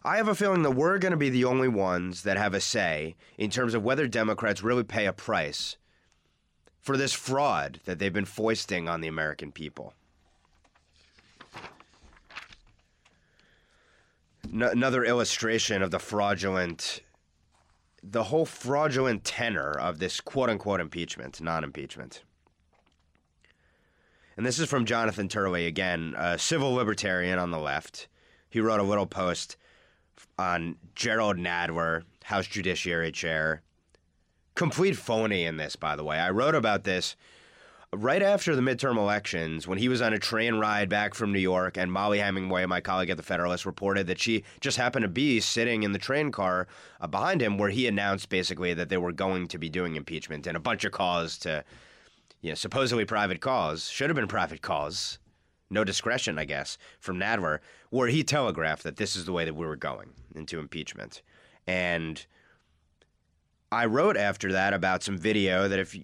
I have a feeling that we're going to be the only ones that have a say in terms of whether Democrats really pay a price for this fraud that they've been foisting on the American people. Another illustration of the whole fraudulent tenor of this quote-unquote impeachment, non-impeachment. And this is from Jonathan Turley, again, a civil libertarian on the left. He wrote a little post on Gerald Nadler, House Judiciary Chair. Complete phony in this, by the way. I wrote about this right after the midterm elections when he was on a train ride back from New York, and Molly Hemingway, my colleague at The Federalist, reported that she just happened to be sitting in the train car behind him where he announced basically that they were going to be doing impeachment and a bunch of calls to you know, supposedly private cause, should have been private cause, no discretion, I guess, from Nadler, where he telegraphed that this is the way that we were going into impeachment. And I wrote after that about some video that if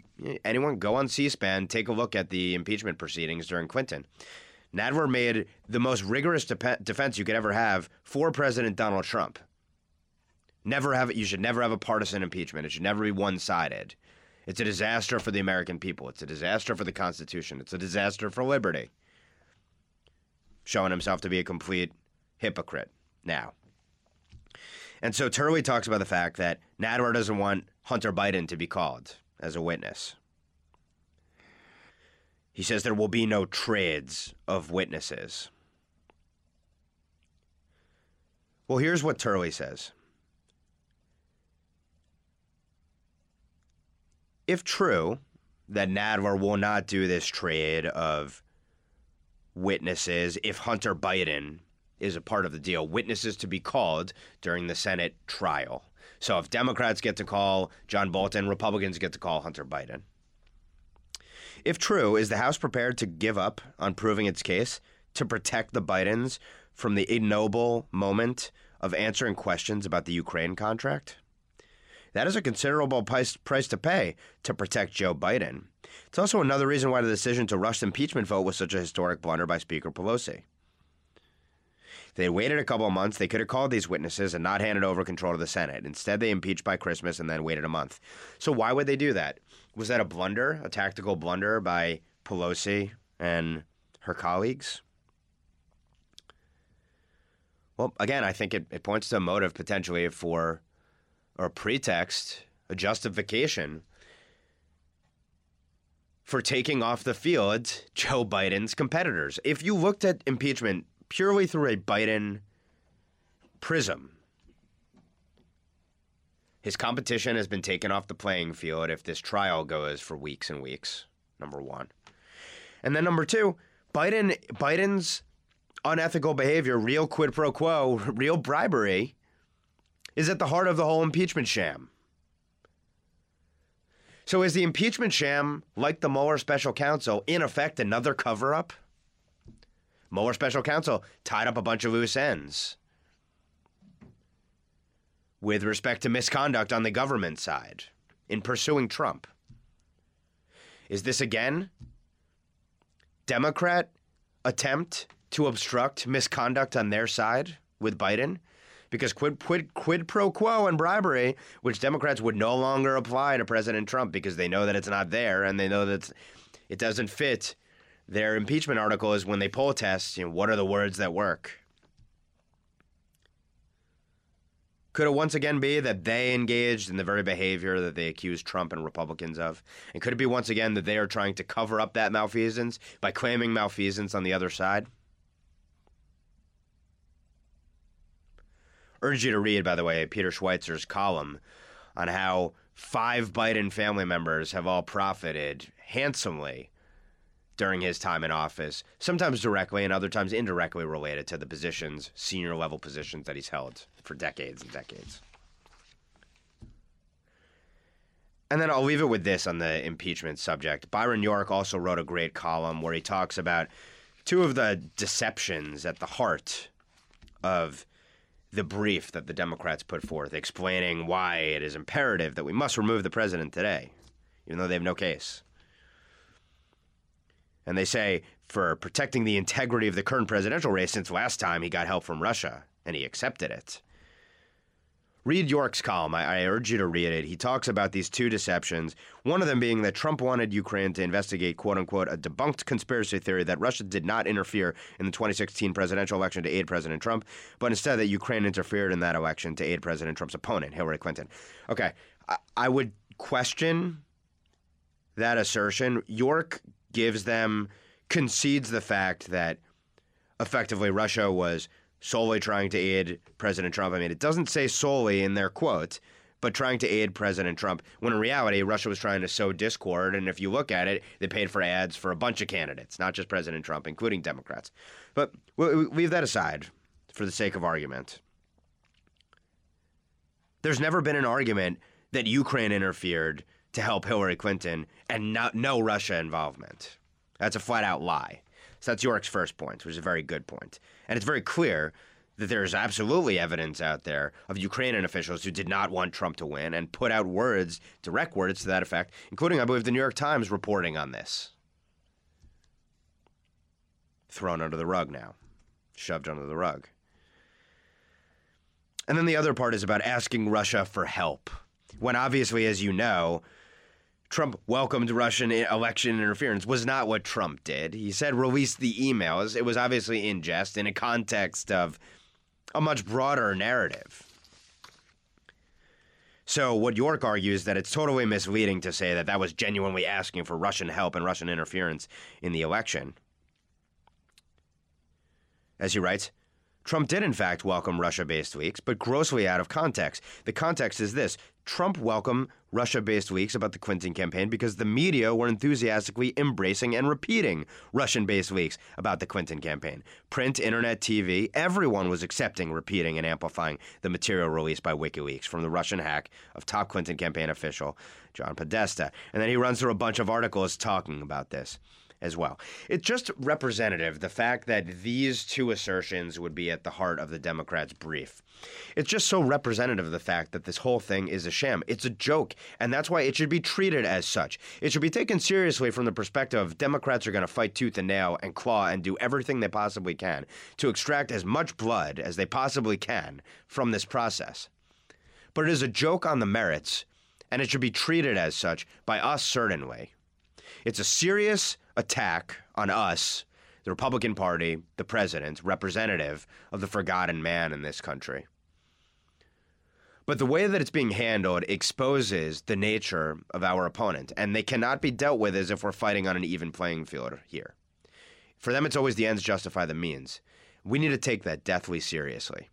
anyone go on C-SPAN, take a look at the impeachment proceedings during Clinton. Nadler made the most rigorous defense you could ever have for President Donald Trump. You should never have a partisan impeachment. It should never be one-sided. It's a disaster for the American people. It's a disaster for the Constitution. It's a disaster for liberty. Showing himself to be a complete hypocrite now. And so Turley talks about the fact that Nadler doesn't want Hunter Biden to be called as a witness. He says there will be no trades of witnesses. Well, here's what Turley says. If true that Nadler will not do this trade of witnesses if Hunter Biden is a part of the deal, witnesses to be called during the Senate trial. So if Democrats get to call John Bolton, Republicans get to call Hunter Biden. If true, is the House prepared to give up on proving its case to protect the Bidens from the ignoble moment of answering questions about the Ukraine contract? That is a considerable price to pay to protect Joe Biden. It's also another reason why the decision to rush the impeachment vote was such a historic blunder by Speaker Pelosi. They waited a couple of months. They could have called these witnesses and not handed over control to the Senate. Instead, they impeached by Christmas and then waited a month. So why would they do that? Was that a blunder, a tactical blunder by Pelosi and her colleagues? Well, again, I think it points to a motive potentially for, or a pretext, a justification for taking off the field Joe Biden's competitors. If you looked at impeachment purely through a Biden prism, his competition has been taken off the playing field if this trial goes for weeks and weeks, number one. And then number two, Biden's unethical behavior, real quid pro quo, real bribery, is at the heart of the whole impeachment sham. So is the impeachment sham, like the Mueller special counsel, in effect another cover-up? Mueller special counsel tied up a bunch of loose ends with respect to misconduct on the government side in pursuing Trump. Is this, again, Democrat attempt to obstruct misconduct on their side with Biden? Because quid pro quo and bribery, which Democrats would no longer apply to President Trump because they know that it's not there and they know that it doesn't fit their impeachment article, is when they poll test, what are the words that work? Could it once again be that they engaged in the very behavior that they accused Trump and Republicans of? And could it be once again that they are trying to cover up that malfeasance by claiming malfeasance on the other side? I urge you to read, by the way, Peter Schweitzer's column on how 5 Biden family members have all profited handsomely during his time in office, sometimes directly and other times indirectly related to the positions, senior level positions that he's held for decades and decades. And then I'll leave it with this on the impeachment subject. Byron York also wrote a great column where he talks about two of the deceptions at the heart of the brief that the Democrats put forth, explaining why it is imperative that we must remove the president today, even though they have no case. And they say, for protecting the integrity of the current presidential race, since last time he got help from Russia, and he accepted it. Read York's column. I urge you to read it. He talks about these two deceptions, one of them being that Trump wanted Ukraine to investigate, quote-unquote, a debunked conspiracy theory that Russia did not interfere in the 2016 presidential election to aid President Trump, but instead that Ukraine interfered in that election to aid President Trump's opponent, Hillary Clinton. Okay, I would question that assertion. York concedes the fact that effectively Russia was solely trying to aid President Trump. I mean, it doesn't say solely in their quote, but trying to aid President Trump, when in reality, Russia was trying to sow discord. And if you look at it, they paid for ads for a bunch of candidates, not just President Trump, including Democrats. But we'll leave that aside for the sake of argument. There's never been an argument that Ukraine interfered to help Hillary Clinton and no Russia involvement. That's a flat-out lie. So that's York's first point, which is a very good point. And it's very clear that there's absolutely evidence out there of Ukrainian officials who did not want Trump to win and put out words, direct words to that effect, including, I believe, the New York Times reporting on this. Thrown under the rug now. Shoved under the rug. And then the other part is about asking Russia for help. When obviously, as you know, Trump welcomed Russian election interference was not what Trump did. He said release the emails. It was obviously in jest in a context of a much broader narrative. So what York argues that it's totally misleading to say that that was genuinely asking for Russian help and Russian interference in the election. As he writes, Trump did, in fact, welcome Russia-based leaks, but grossly out of context. The context is this. Trump welcomed Russia-based leaks about the Clinton campaign because the media were enthusiastically embracing and repeating Russian-based leaks about the Clinton campaign. Print, internet, TV, everyone was accepting, repeating, and amplifying the material released by WikiLeaks from the Russian hack of top Clinton campaign official John Podesta. And then he runs through a bunch of articles talking about this as well. It's just representative, the fact that these two assertions would be at the heart of the Democrats' brief. It's just so representative of the fact that this whole thing is a sham. It's a joke, and that's why it should be treated as such. It should be taken seriously from the perspective of Democrats are going to fight tooth and nail and claw and do everything they possibly can to extract as much blood as they possibly can from this process. But it is a joke on the merits, and it should be treated as such by us, certainly. It's a serious attack on us, the Republican Party, the president, representative of the forgotten man in this country. But the way that it's being handled exposes the nature of our opponent, and they cannot be dealt with as if we're fighting on an even playing field here. For them, it's always the ends justify the means. We need to take that deathly seriously.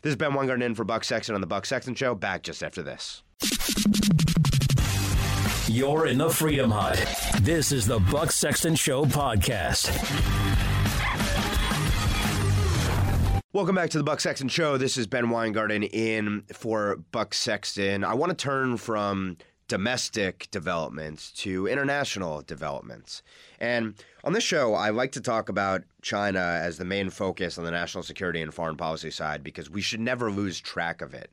This is Ben Weingarten in for Buck Sexton on The Buck Sexton Show. Back just after this. You're in the Freedom Hut. This is the Buck Sexton Show podcast. Welcome back to the Buck Sexton Show. This is Ben Weingarten in for Buck Sexton. I want to turn from domestic developments to international developments. And on this show, I like to talk about China as the main focus on the national security and foreign policy side because we should never lose track of it,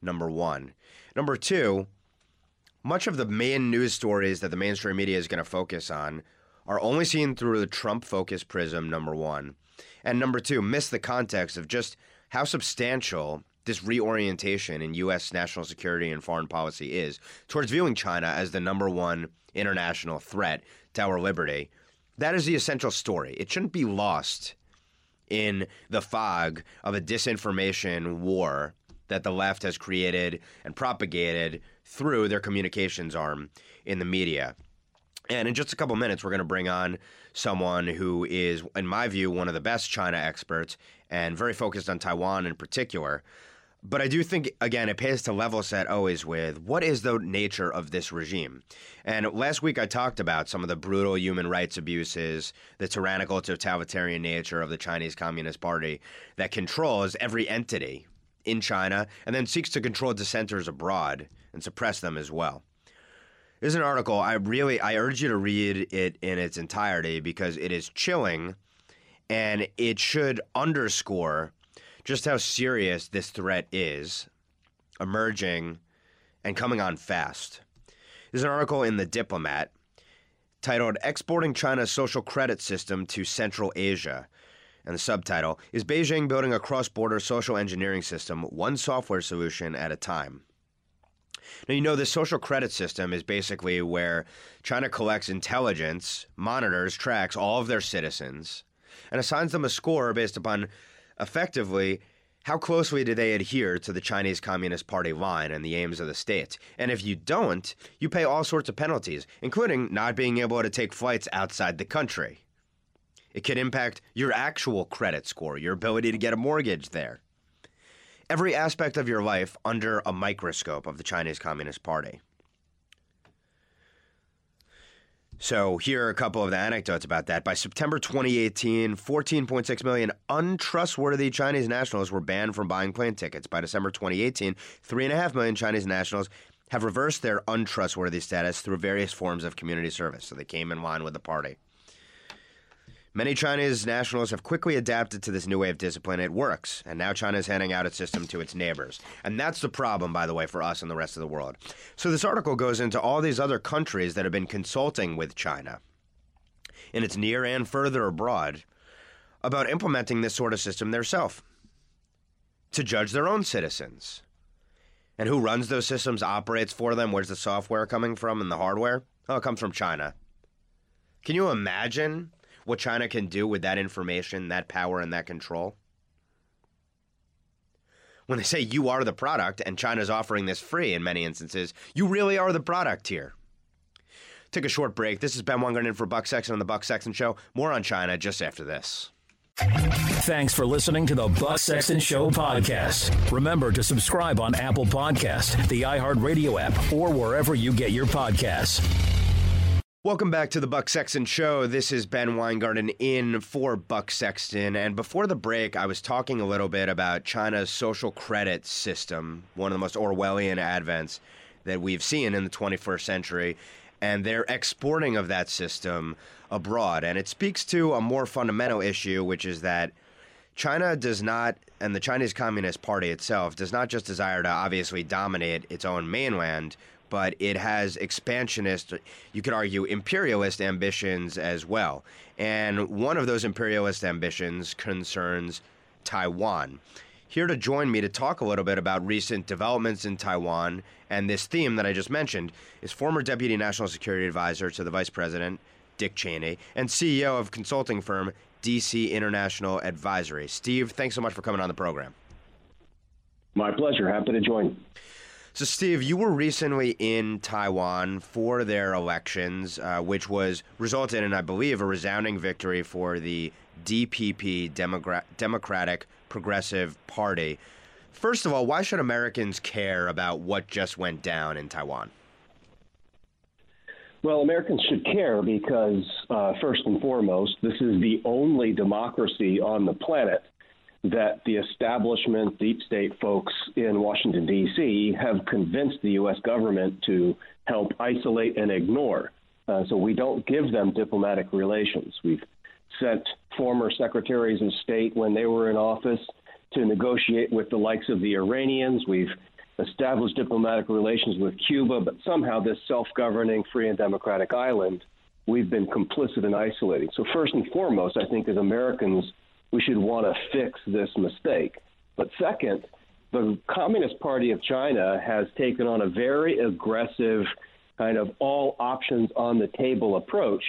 number one. Number two, much of the main news stories that the mainstream media is going to focus on are only seen through the Trump-focused prism, number one. And number two, miss the context of just how substantial this reorientation in U.S. national security and foreign policy is towards viewing China as the number one international threat to our liberty. That is the essential story. It shouldn't be lost in the fog of a disinformation war that the left has created and propagated through their communications arm in the media. And in just a couple minutes, we're going to bring on someone who is, in my view, one of the best China experts and very focused on Taiwan in particular. But I do think, again, it pays to level set always with what is the nature of this regime? And last week I talked about some of the brutal human rights abuses, the tyrannical totalitarian nature of the Chinese Communist Party that controls every entity in China, and then seeks to control dissenters abroad and suppress them as well. There's an article, I urge you to read it in its entirety because it is chilling, and it should underscore just how serious this threat is, emerging and coming on fast. There's an article in The Diplomat titled, Exporting China's Social Credit System to Central Asia. And the subtitle, Is Beijing Building a Cross-Border Social Engineering System, One Software Solution at a Time? Now, you know, the social credit system is basically where China collects intelligence, monitors, tracks all of their citizens, and assigns them a score based upon, effectively, how closely do they adhere to the Chinese Communist Party line and the aims of the state? And if you don't, you pay all sorts of penalties, including not being able to take flights outside the country. It can impact your actual credit score, your ability to get a mortgage there. Every aspect of your life under a microscope of the Chinese Communist Party. So here are a couple of the anecdotes about that. By September 2018, 14.6 million untrustworthy Chinese nationals were banned from buying plane tickets. By December 2018, 3.5 million Chinese nationals have reversed their untrustworthy status through various forms of community service. So they came in line with the party. Many Chinese nationals have quickly adapted to this new way of discipline. It works. And now China is handing out its system to its neighbors. And that's the problem, by the way, for us and the rest of the world. So this article goes into all these other countries that have been consulting with China, in its near and further abroad, about implementing this sort of system themselves to judge their own citizens. And who runs those systems, operates for them? Where's the software coming from and the hardware? Oh, it comes from China. Can you imagine what China can do with that information, that power, and that control? When they say you are the product, and China's offering this free in many instances, you really are the product here. Take a short break. This is Ben Weingarten in for Buck Sexton on The Buck Sexton Show. More on China just after this. Thanks for listening to the Buck Sexton Show podcast. Remember to subscribe on Apple Podcasts, the iHeartRadio app, or wherever you get your podcasts. Welcome back to the Buck Sexton Show. This is Ben Weingarten in for Buck Sexton. And before the break, I was talking a little bit about China's social credit system, one of the most Orwellian advents that we've seen in the 21st century, and their exporting of that system abroad. And it speaks to a more fundamental issue, which is that China does not, and the Chinese Communist Party itself, does not just desire to obviously dominate its own mainland, but it has expansionist, you could argue imperialist ambitions as well. And one of those imperialist ambitions concerns Taiwan. Here to join me to talk a little bit about recent developments in Taiwan and this theme that I just mentioned is former Deputy National Security Advisor to the Vice President, Dick Cheney, and CEO of consulting firm DC International Advisory. Steve, thanks so much for coming on the program. My pleasure. Happy to join. So, Steve, you were recently in Taiwan for their elections, which was resulted in, I believe, a resounding victory for the DPP, Democratic Progressive Party. First of all, why should Americans care about what just went down in Taiwan? Well, Americans should care because, first and foremost, this is the only democracy on the planet that the establishment, deep state folks in Washington, D.C. have convinced the U.S. government to help isolate and ignore. So we don't give them diplomatic relations. We've sent former secretaries of state when they were in office to negotiate with the likes of the Iranians. We've established diplomatic relations with Cuba, but somehow this self-governing, free and democratic island, we've been complicit in isolating. So first and foremost, I think as Americans, we should want to fix this mistake. But second, the Communist Party of China has taken on a very aggressive kind of all options on the table approach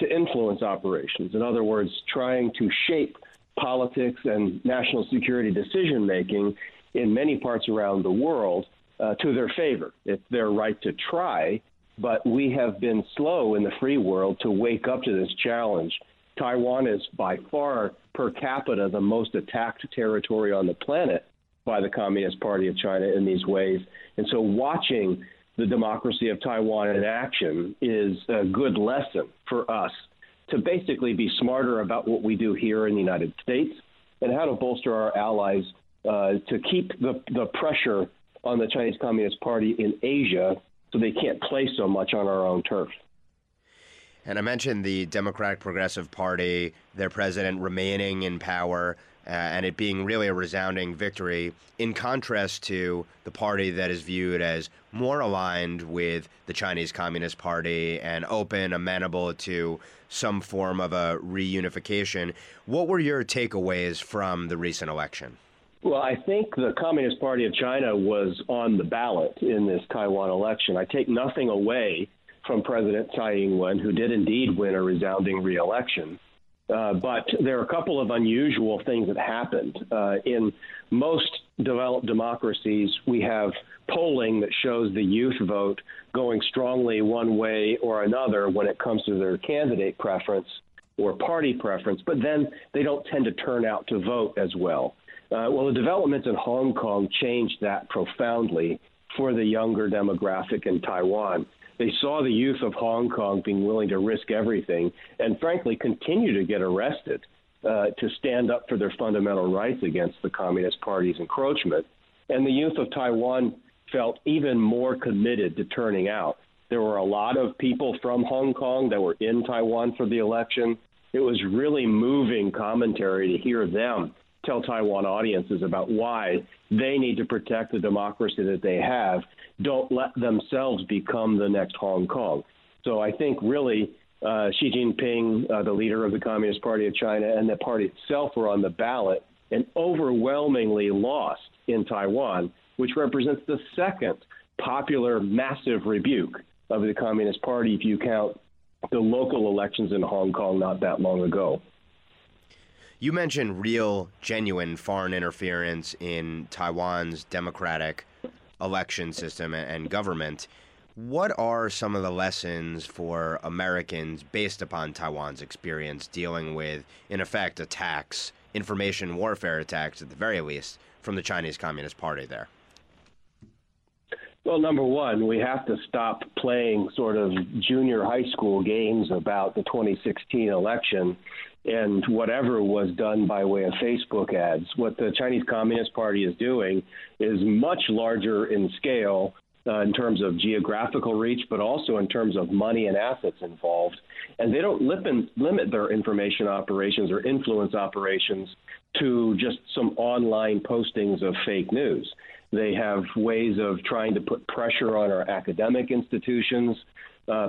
to influence operations. In other words, trying to shape politics and national security decision making in many parts around the world to their favor. It's their right to try, but we have been slow in the free world to wake up to this challenge. Taiwan is by far per capita the most attacked territory on the planet by the Communist Party of China in these ways. And so watching the democracy of Taiwan in action is a good lesson for us to basically be smarter about what we do here in the United States and how to bolster our allies to keep the pressure on the Chinese Communist Party in Asia so they can't play so much on our own turf. And I mentioned the Democratic Progressive Party, their president remaining in power, and it being really a resounding victory in contrast to the party that is viewed as more aligned with the Chinese Communist Party and open, amenable to some form of a reunification. What were your takeaways from the recent election? Well, I think the Communist Party of China was on the ballot in this Taiwan election. I take nothing away from President Tsai Ing-wen, who did indeed win a resounding re-election. But there are a couple of unusual things that happened. In most developed democracies, we have polling that shows the youth vote going strongly one way or another when it comes to their candidate preference or party preference, but then they don't tend to turn out to vote as well. Well, the developments in Hong Kong changed that profoundly for the younger demographic in Taiwan. They saw the youth of Hong Kong being willing to risk everything and, frankly, continue to get arrested to stand up for their fundamental rights against the Communist Party's encroachment. And the youth of Taiwan felt even more committed to turning out. There were a lot of people from Hong Kong that were in Taiwan for the election. It was really moving commentary to hear them tell Taiwan audiences about why they need to protect the democracy that they have. Don't let themselves become the next Hong Kong. So I think really Xi Jinping, the leader of the Communist Party of China, and the party itself were on the ballot and overwhelmingly lost in Taiwan, which represents the second popular massive rebuke of the Communist Party if you count the local elections in Hong Kong not that long ago. You mentioned real, genuine foreign interference in Taiwan's democratic election system and government. What are some of the lessons for Americans based upon Taiwan's experience dealing with, in effect, attacks, information warfare attacks at the very least, from the Chinese Communist Party there? Well, number one, we have to stop playing sort of junior high school games about the 2016 election and whatever was done by way of Facebook ads. What the Chinese Communist Party is doing is much larger in scale in terms of geographical reach, but also in terms of money and assets involved. And they don't limit their information operations or influence operations to just some online postings of fake news. They have ways of trying to put pressure on our academic institutions,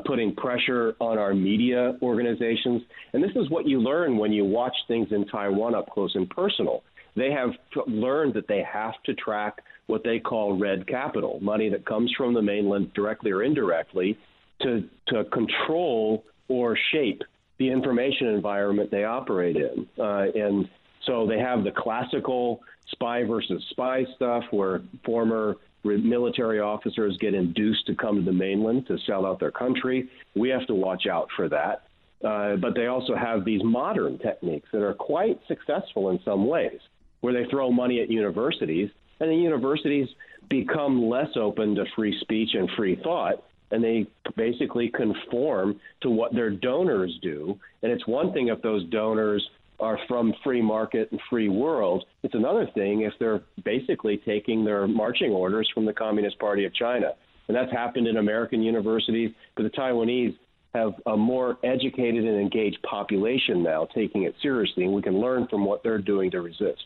putting pressure on our media organizations. And this is what you learn when you watch things in Taiwan up close and personal. They have learned that they have to track what they call red capital, money that comes from the mainland directly or indirectly to control or shape the information environment they operate in. And so they have the classical spy versus spy stuff where former military officers get induced to come to the mainland to sell out their country. We have to watch out for that. But they also have these modern techniques that are quite successful in some ways, where they throw money at universities, and the universities become less open to free speech and free thought, and they basically conform to what their donors do. And it's one thing if those donors are from free market and free world. It's another thing if they're basically taking their marching orders from the Communist Party of China. And that's happened in American universities, but the Taiwanese have a more educated and engaged population now taking it seriously, and we can learn from what they're doing to resist.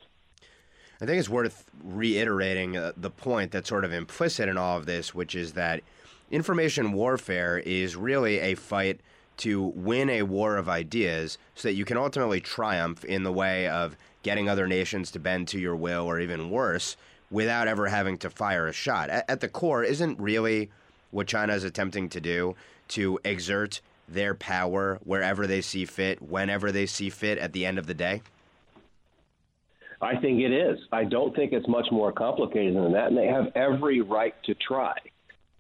I think it's worth reiterating the point that's sort of implicit in all of this, which is that information warfare is really a fight to win a war of ideas so that you can ultimately triumph in the way of getting other nations to bend to your will or even worse without ever having to fire a shot. At the core, isn't really what China is attempting to do to exert their power wherever they see fit, whenever they see fit at the end of the day? I think it is. I don't think it's much more complicated than that, and they have every right to try.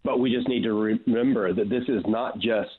But we just need to remember that this is not just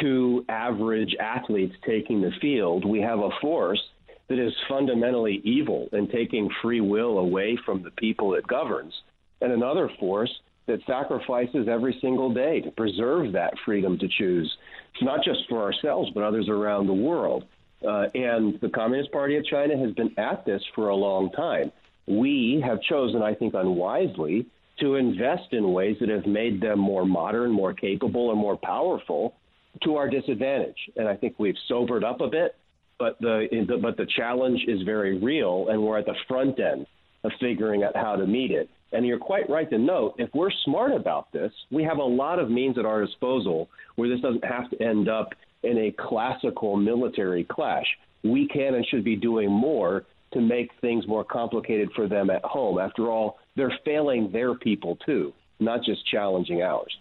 two average athletes taking the field. We have a force that is fundamentally evil and taking free will away from the people it governs, and another force that sacrifices every single day to preserve that freedom to choose. It's not just for ourselves, but others around the world. And the Communist Party of China has been at this for a long time. We have chosen, I think unwisely, to invest in ways that have made them more modern, more capable, and more powerful to our disadvantage. And I think we've sobered up a bit, but the challenge is very real, and we're at the front end of figuring out how to meet it. And you're quite right to note, if we're smart about this, we have a lot of means at our disposal where this doesn't have to end up in a classical military clash. We can and should be doing more to make things more complicated for them at home. After all, they're failing their people too, not just challenging ours.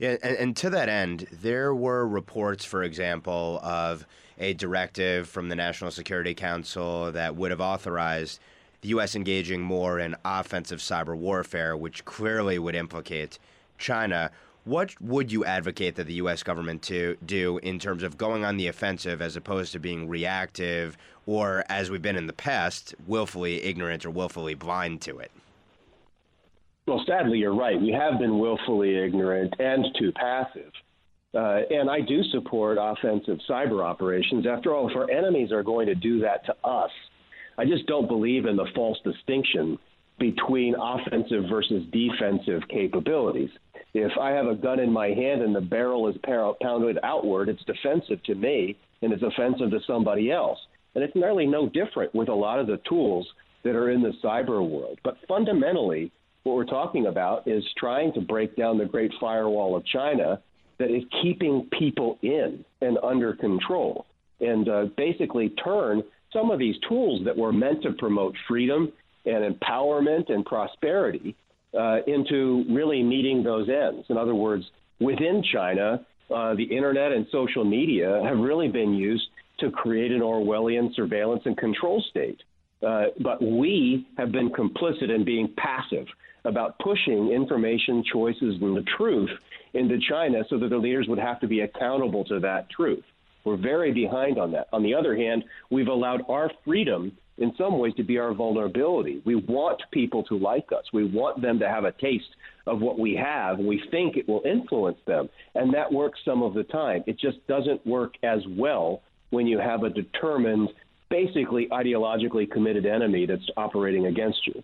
Yeah, and to that end, there were reports, for example, of a directive from the National Security Council that would have authorized the U.S. engaging more in offensive cyber warfare, which clearly would implicate China. What would you advocate that the U.S. government to do in terms of going on the offensive as opposed to being reactive or, as we've been in the past, willfully ignorant or willfully blind to it? Well, sadly, you're right. We have been willfully ignorant and too passive. And I do support offensive cyber operations. After all, if our enemies are going to do that to us, I just don't believe in the false distinction between offensive versus defensive capabilities. If I have a gun in my hand and the barrel is pounded outward, it's defensive to me and it's offensive to somebody else. And it's nearly no different with a lot of the tools that are in the cyber world. But fundamentally, what we're talking about is trying to break down the Great Firewall of China that is keeping people in and under control, and basically turn some of these tools that were meant to promote freedom and empowerment and prosperity into really meeting those ends. In other words, within China, the internet and social media have really been used to create an Orwellian surveillance and control state. But we have been complicit in being passive about pushing information, choices, and the truth into China so that the leaders would have to be accountable to that truth. We're very behind on that. On the other hand, we've allowed our freedom in some ways to be our vulnerability. We want people to like us. We want them to have a taste of what we have. We think it will influence them. And that works some of the time. It just doesn't work as well when you have a determined, basically ideologically committed enemy that's operating against you.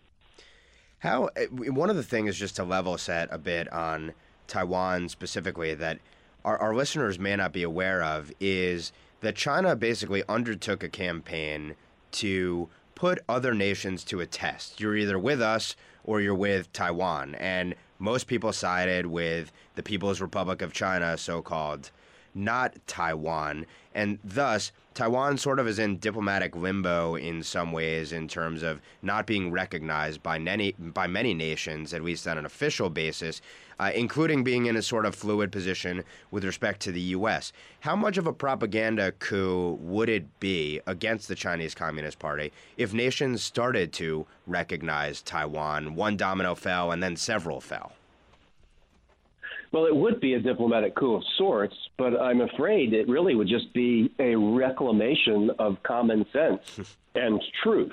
One of the things is just to level set a bit on Taiwan specifically that our listeners may not be aware of is that China basically undertook a campaign to put other nations to a test. You're either with us or you're with Taiwan. And most people sided with the People's Republic of China, so-called, not Taiwan. And thus, Taiwan sort of is in diplomatic limbo in some ways in terms of not being recognized by many nations, at least on an official basis, including being in a sort of fluid position with respect to the U.S. How much of a propaganda coup would it be against the Chinese Communist Party if nations started to recognize Taiwan? One domino fell and then several fell. Well, it would be a diplomatic coup of sorts, but I'm afraid it really would just be a reclamation of common sense and truth.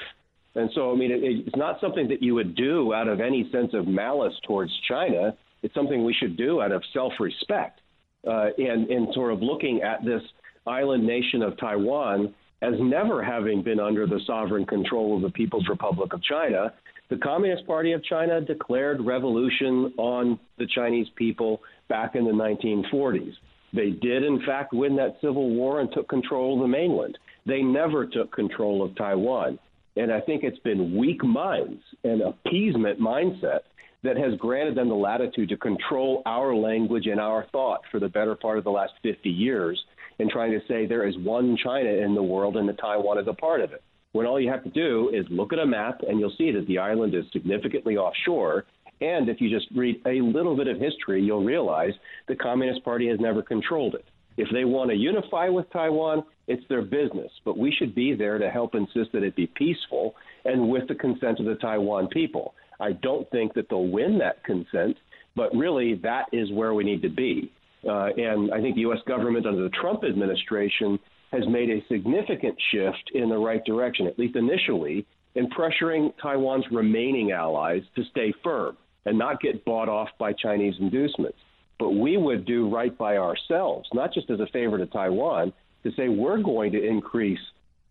And so, I mean, it's not something that you would do out of any sense of malice towards China. It's something we should do out of self-respect and sort of looking at this island nation of Taiwan as never having been under the sovereign control of the People's Republic of China. The Communist Party of China declared revolution on the Chinese people back in the 1940s. They did, in fact, win that civil war and took control of the mainland. They never took control of Taiwan. And I think it's been weak minds and appeasement mindset that has granted them the latitude to control our language and our thought for the better part of the last 50 years in trying to say there is one China in the world and that Taiwan is a part of it. When all you have to do is look at a map and you'll see that the island is significantly offshore. And if you just read a little bit of history, you'll realize the Communist Party has never controlled it. If they want to unify with Taiwan, it's their business. But we should be there to help insist that it be peaceful and with the consent of the Taiwan people. I don't think that they'll win that consent, but really that is where we need to be. And I think the U.S. government under the Trump administration has made a significant shift in the right direction, at least initially, in pressuring Taiwan's remaining allies to stay firm and not get bought off by Chinese inducements. But we would do right by ourselves, not just as a favor to Taiwan, to say we're going to increase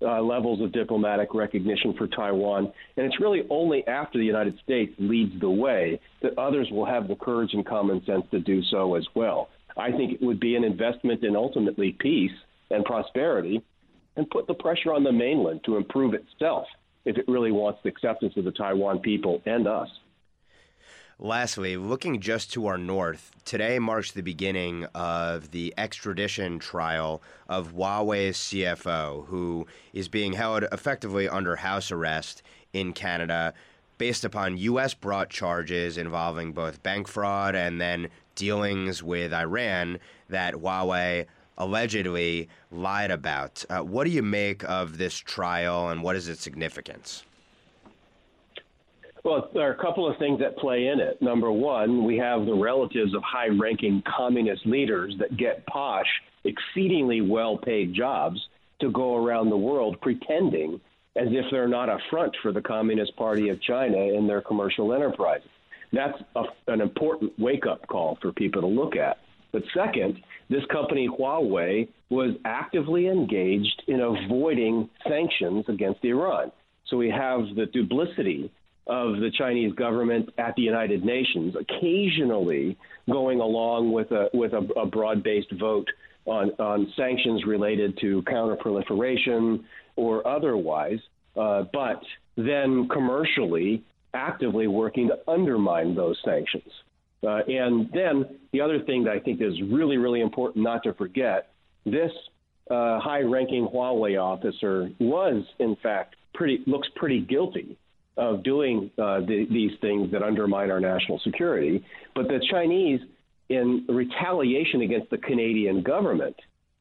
levels of diplomatic recognition for Taiwan. And it's really only after the United States leads the way that others will have the courage and common sense to do so as well. I think it would be an investment in ultimately peace and prosperity, and put the pressure on the mainland to improve itself if it really wants the acceptance of the Taiwan people and us. Lastly, looking just to our north, today marks the beginning of the extradition trial of Huawei's CFO, who is being held effectively under house arrest in Canada based upon U.S.-brought charges involving both bank fraud and then dealings with Iran that Huawei allegedly lied about. What do you make of this trial and what is its significance? Well, there are a couple of things that play in it. Number one, we have the relatives of high-ranking communist leaders that get posh, exceedingly well-paid jobs to go around the world pretending as if they're not a front for the Communist Party of China and their commercial enterprises. That's an important wake-up call for people to look at. But second, this company, Huawei, was actively engaged in avoiding sanctions against Iran. So we have the duplicity of the Chinese government at the United Nations, occasionally going along with a broad-based vote on sanctions related to counterproliferation or otherwise, but then commercially actively working to undermine those sanctions. And then the other thing that I think is really, really important not to forget, this high-ranking Huawei officer was, in fact, looks pretty guilty of doing these things that undermine our national security. But the Chinese, in retaliation against the Canadian government,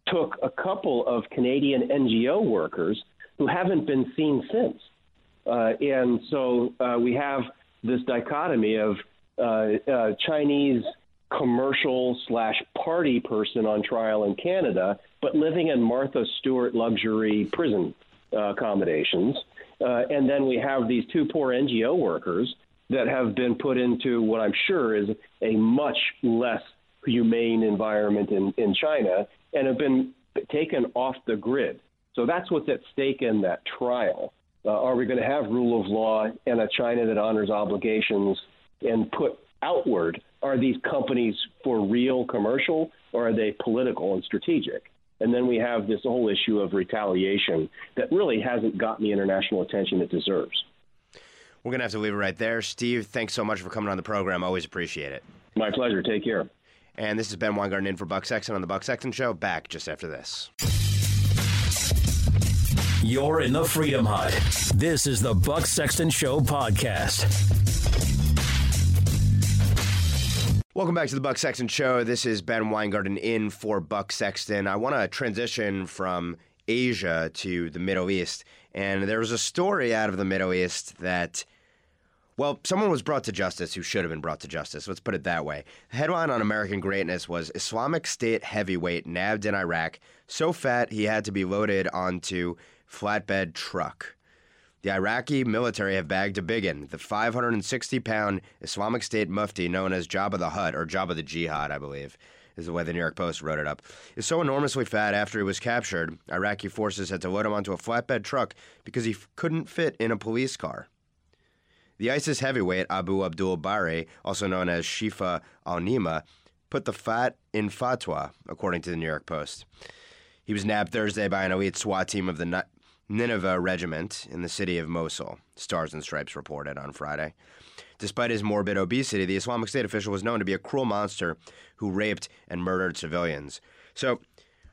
took a couple of Canadian NGO workers who haven't been seen since. And so we have this dichotomy of Chinese commercial/party person on trial in Canada, but living in Martha Stewart luxury prison accommodations. And then we have these two poor NGO workers that have been put into what I'm sure is a much less humane environment in China and have been taken off the grid. So that's what's at stake in that trial. Are we going to have rule of law and a China that honors obligations and put outward? Are these companies for real commercial, or are they political and strategic? And then we have this whole issue of retaliation that really hasn't gotten the international attention it deserves. We're going to have to leave it right there. Steve, thanks so much for coming on the program. Always appreciate it. My pleasure. Take care. And this is Ben Weingarten in for Buck Sexton on The Buck Sexton Show. Back just after this. You're in the Freedom Hut. This is The Buck Sexton Show podcast. Welcome back to The Buck Sexton Show. This is Ben Weingarten in for Buck Sexton. I want to transition from Asia to the Middle East. And there was a story out of the Middle East that, well, someone was brought to justice who should have been brought to justice. Let's put it that way. The headline on American Greatness was Islamic State heavyweight nabbed in Iraq so fat he had to be loaded onto flatbed truck. The Iraqi military have bagged a biggin, the 560-pound Islamic State mufti known as Jabba the Hutt, or Jabba the Jihad, I believe, is the way the New York Post wrote it up, is so enormously fat after he was captured, Iraqi forces had to load him onto a flatbed truck because he couldn't fit in a police car. The ISIS heavyweight Abu Abdul Bari, also known as Shifa al-Nima, put the fat in fatwa, according to the New York Post. He was nabbed Thursday by an elite SWAT team of the Nineveh Regiment in the city of Mosul, Stars and Stripes reported on Friday. Despite his morbid obesity, the Islamic State official was known to be a cruel monster who raped and murdered civilians. So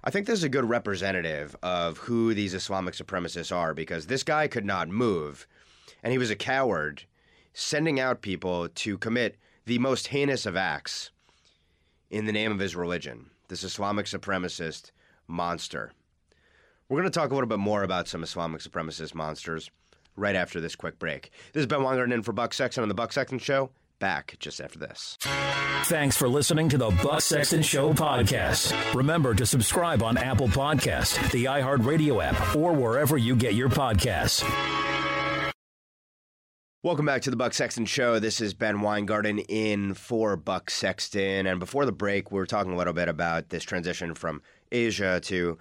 I think this is a good representative of who these Islamic supremacists are, because this guy could not move, and he was a coward, sending out people to commit the most heinous of acts in the name of his religion, this Islamic supremacist monster. We're going to talk a little bit more about some Islamic supremacist monsters right after this quick break. This is Ben Weingarten in for Buck Sexton on The Buck Sexton Show. Back just after this. Thanks for listening to The Buck Sexton Show podcast. Remember to subscribe on Apple Podcasts, the iHeartRadio app, or wherever you get your podcasts. Welcome back to The Buck Sexton Show. This is Ben Weingarten in for Buck Sexton. And before the break, we were talking a little bit about this transition from Asia to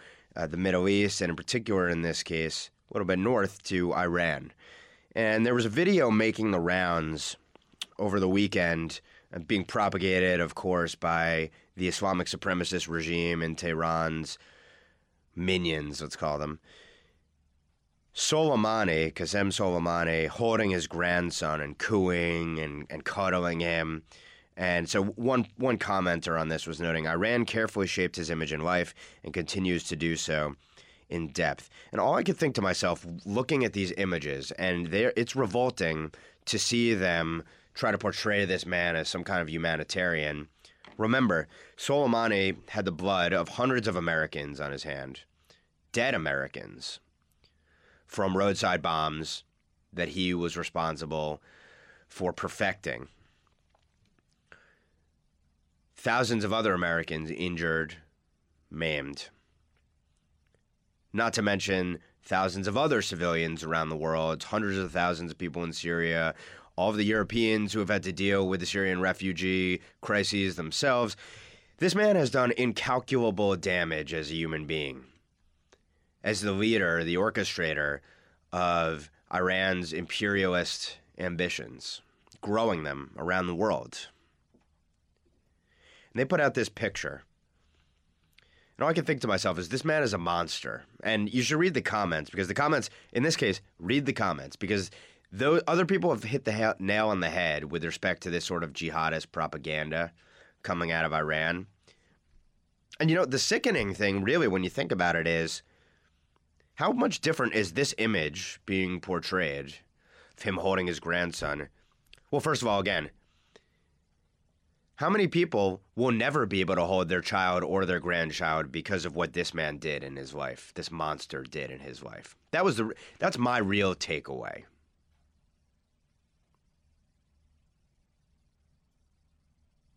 the Middle East, and in particular in this case, a little bit north to Iran. And there was a video making the rounds over the weekend, being propagated, of course, by the Islamic supremacist regime and Tehran's minions, let's call them. Soleimani, Qasem Soleimani, holding his grandson and cooing and cuddling him. And so one commenter on this was noting, Iran carefully shaped his image in life and continues to do so in depth. And all I could think to myself, looking at these images, and it's revolting to see them try to portray this man as some kind of humanitarian. Remember, Soleimani had the blood of hundreds of Americans on his hand, dead Americans, from roadside bombs that he was responsible for perfecting. Thousands of other Americans injured, maimed. Not to mention thousands of other civilians around the world, hundreds of thousands of people in Syria, all of the Europeans who have had to deal with the Syrian refugee crises themselves. This man has done incalculable damage as a human being, as the leader, the orchestrator of Iran's imperialist ambitions, growing them around the world. And they put out this picture. And all I can think to myself is, this man is a monster. And you should read the comments, because the comments, in this case, read the comments, because those other people have hit the nail on the head with respect to this sort of jihadist propaganda coming out of Iran. And, you know, the sickening thing, really, when you think about it, is how much different is this image being portrayed of him holding his grandson? Well, first of all, again, how many people will never be able to hold their child or their grandchild because of what this man did in his life, this monster did in his life? That's my real takeaway.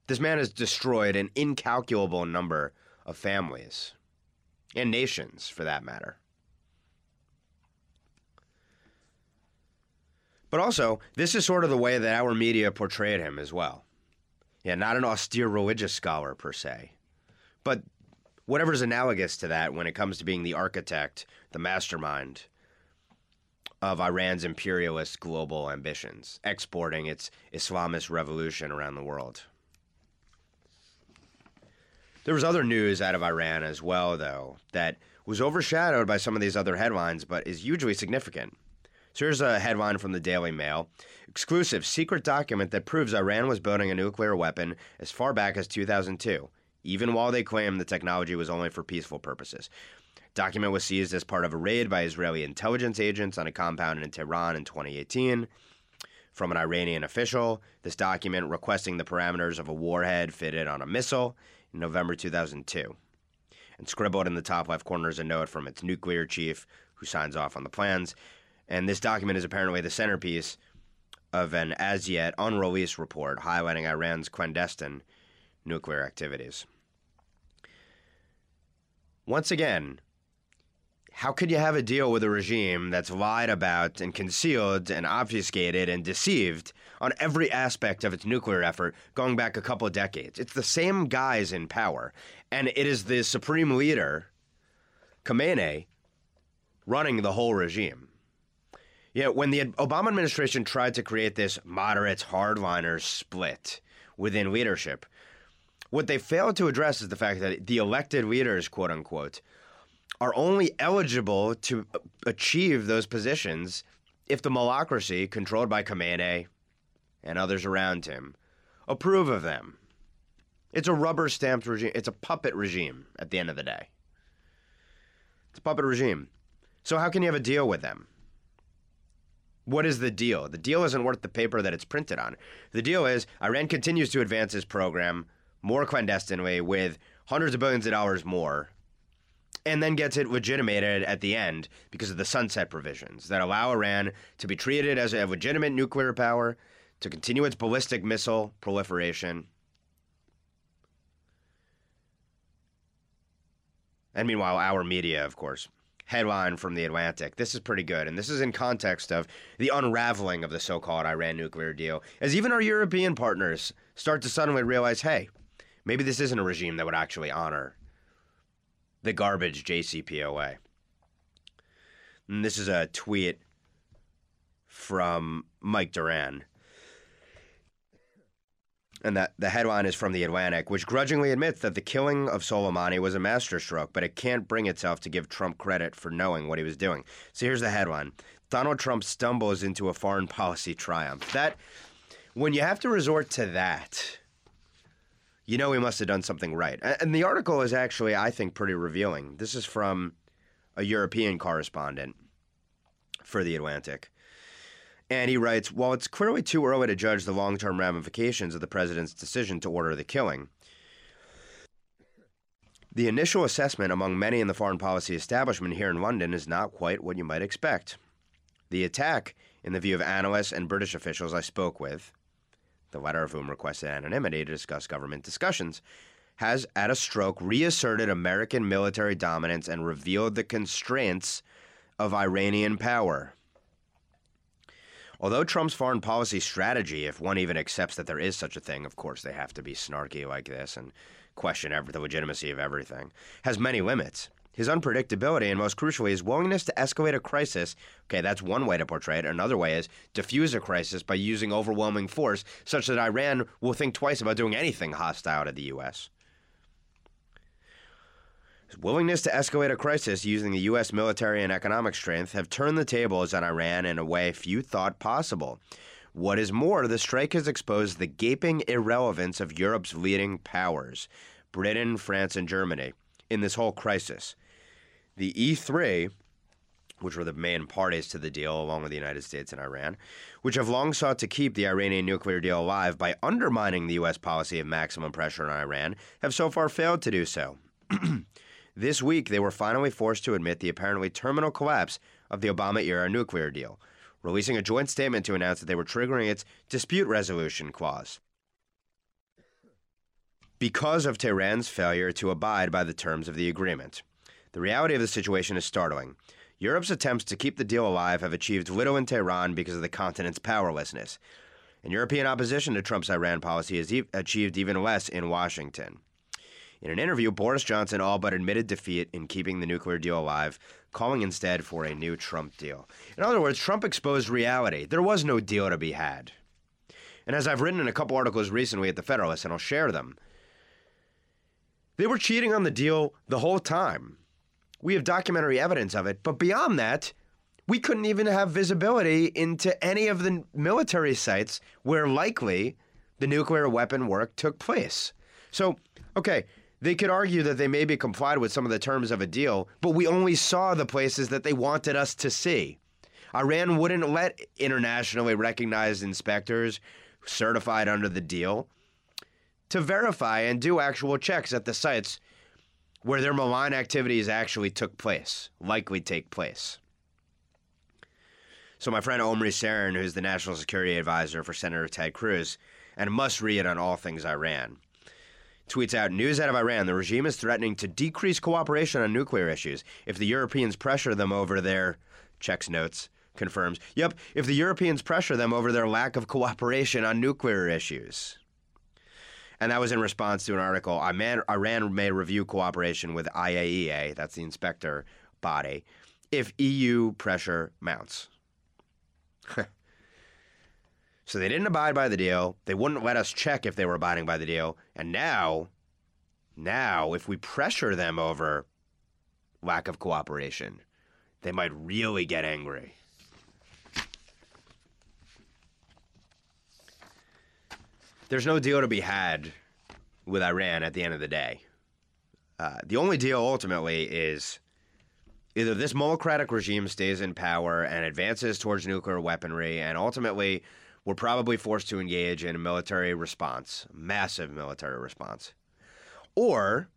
This man has destroyed an incalculable number of families and nations, for that matter. But also, this is sort of the way that our media portrayed him as well. Yeah, not an austere religious scholar per se, but whatever's analogous to that when it comes to being the architect, the mastermind of Iran's imperialist global ambitions, exporting its Islamist revolution around the world. There was other news out of Iran as well, though, that was overshadowed by some of these other headlines, but is hugely significant. So here's a headline from the Daily Mail. Exclusive secret document that proves Iran was building a nuclear weapon as far back as 2002, even while they claimed the technology was only for peaceful purposes. Document was seized as part of a raid by Israeli intelligence agents on a compound in Tehran in 2018. From an Iranian official, this document requesting the parameters of a warhead fitted on a missile, in November 2002, and scribbled in the top left corner is a note from its nuclear chief, who signs off on the plans, and this document is apparently the centerpiece of an as-yet unreleased report highlighting Iran's clandestine nuclear activities. Once again, how could you have a deal with a regime that's lied about and concealed and obfuscated and deceived on every aspect of its nuclear effort going back a couple of decades? It's the same guys in power, and it is the supreme leader, Khamenei, running the whole regime. Yet when the Obama administration tried to create this moderates hardliners split within leadership, what they failed to address is the fact that the elected leaders, quote-unquote, are only eligible to achieve those positions if the malacracy controlled by Khamenei and others around him approve of them. It's a rubber-stamped regime. It's a puppet regime at the end of the day. It's a puppet regime. So how can you have a deal with them? What is the deal? The deal isn't worth the paper that it's printed on. The deal is Iran continues to advance its program more clandestinely with hundreds of billions of dollars more, and then gets it legitimated at the end because of the sunset provisions that allow Iran to be treated as a legitimate nuclear power, to continue its ballistic missile proliferation. And meanwhile, our media, of course. Headline from The Atlantic. This is pretty good, and this is in context of the unraveling of the so-called Iran nuclear deal, as even our European partners start to suddenly realize, hey, maybe this isn't a regime that would actually honor the garbage JCPOA. And this is a tweet from Mike Duran. And that the headline is from The Atlantic, which grudgingly admits that the killing of Soleimani was a masterstroke, but it can't bring itself to give Trump credit for knowing what he was doing. So here's the headline. Donald Trump stumbles into a foreign policy triumph. That, when you have to resort to that, you know he must have done something right. And the article is actually, I think, pretty revealing. This is from a European correspondent for The Atlantic. And he writes, while it's clearly too early to judge the long-term ramifications of the president's decision to order the killing, the initial assessment among many in the foreign policy establishment here in London is not quite what you might expect. The attack, in the view of analysts and British officials I spoke with, the latter of whom requested anonymity to discuss government discussions, has at a stroke reasserted American military dominance and revealed the constraints of Iranian power. Although Trump's foreign policy strategy, if one even accepts that there is such a thing, of course they have to be snarky like this and question the legitimacy of everything, has many limits. his unpredictability, and most crucially, his willingness to escalate a crisis. Okay, that's one way to portray it. Another way is diffuse a crisis by using overwhelming force such that Iran will think twice about doing anything hostile to the U.S. His willingness to escalate a crisis using the U.S. military and economic strength have turned the tables on Iran in a way few thought possible. What is more, the strike has exposed the gaping irrelevance of Europe's leading powers, Britain, France, and Germany, in this whole crisis. The E3, which were the main parties to the deal along with the United States and Iran, which have long sought to keep the Iranian nuclear deal alive by undermining the U.S. policy of maximum pressure on Iran, have so far failed to do so. This week, they were finally forced to admit the apparently terminal collapse of the Obama-era nuclear deal, releasing a joint statement to announce that they were triggering its dispute resolution clause because of Tehran's failure to abide by the terms of the agreement. The reality of the situation is startling. Europe's attempts to keep the deal alive have achieved little in Tehran because of the continent's powerlessness, and European opposition to Trump's Iran policy has achieved even less in Washington. In an interview, Boris Johnson all but admitted defeat in keeping the nuclear deal alive, calling instead for a new Trump deal. In other words, Trump exposed reality. There was no deal to be had. And as I've written in a couple articles recently at The Federalist, and I'll share them, they were cheating on the deal the whole time. We have documentary evidence of it, but beyond that, we couldn't even have visibility into any of the military sites where likely the nuclear weapon work took place. So, okay, they could argue that they maybe complied with some of the terms of a deal, but we only saw the places that they wanted us to see. Iran wouldn't let internationally recognized inspectors certified under the deal to verify and do actual checks at the sites where their malign activities actually likely take place. So my friend Omri Sarin, who's the National Security Advisor for Senator Ted Cruz, and must read on all things Iran, tweets out, "News out of Iran, the regime is threatening to decrease cooperation on nuclear issues if the Europeans pressure them over their," checks notes, confirms, "Yep, if the Europeans pressure them over their lack of cooperation on nuclear issues." And that was in response to an article, "Iran may review cooperation with IAEA," that's the inspector body, "if EU pressure mounts." So they didn't abide by the deal, they wouldn't let us check if they were abiding by the deal, and now, if we pressure them over lack of cooperation, they might really get angry. There's no deal to be had with Iran at the end of the day. The only deal ultimately is either this molocratic regime stays in power and advances towards nuclear weaponry, and ultimately we're probably forced to engage in a military response, massive military response. Or,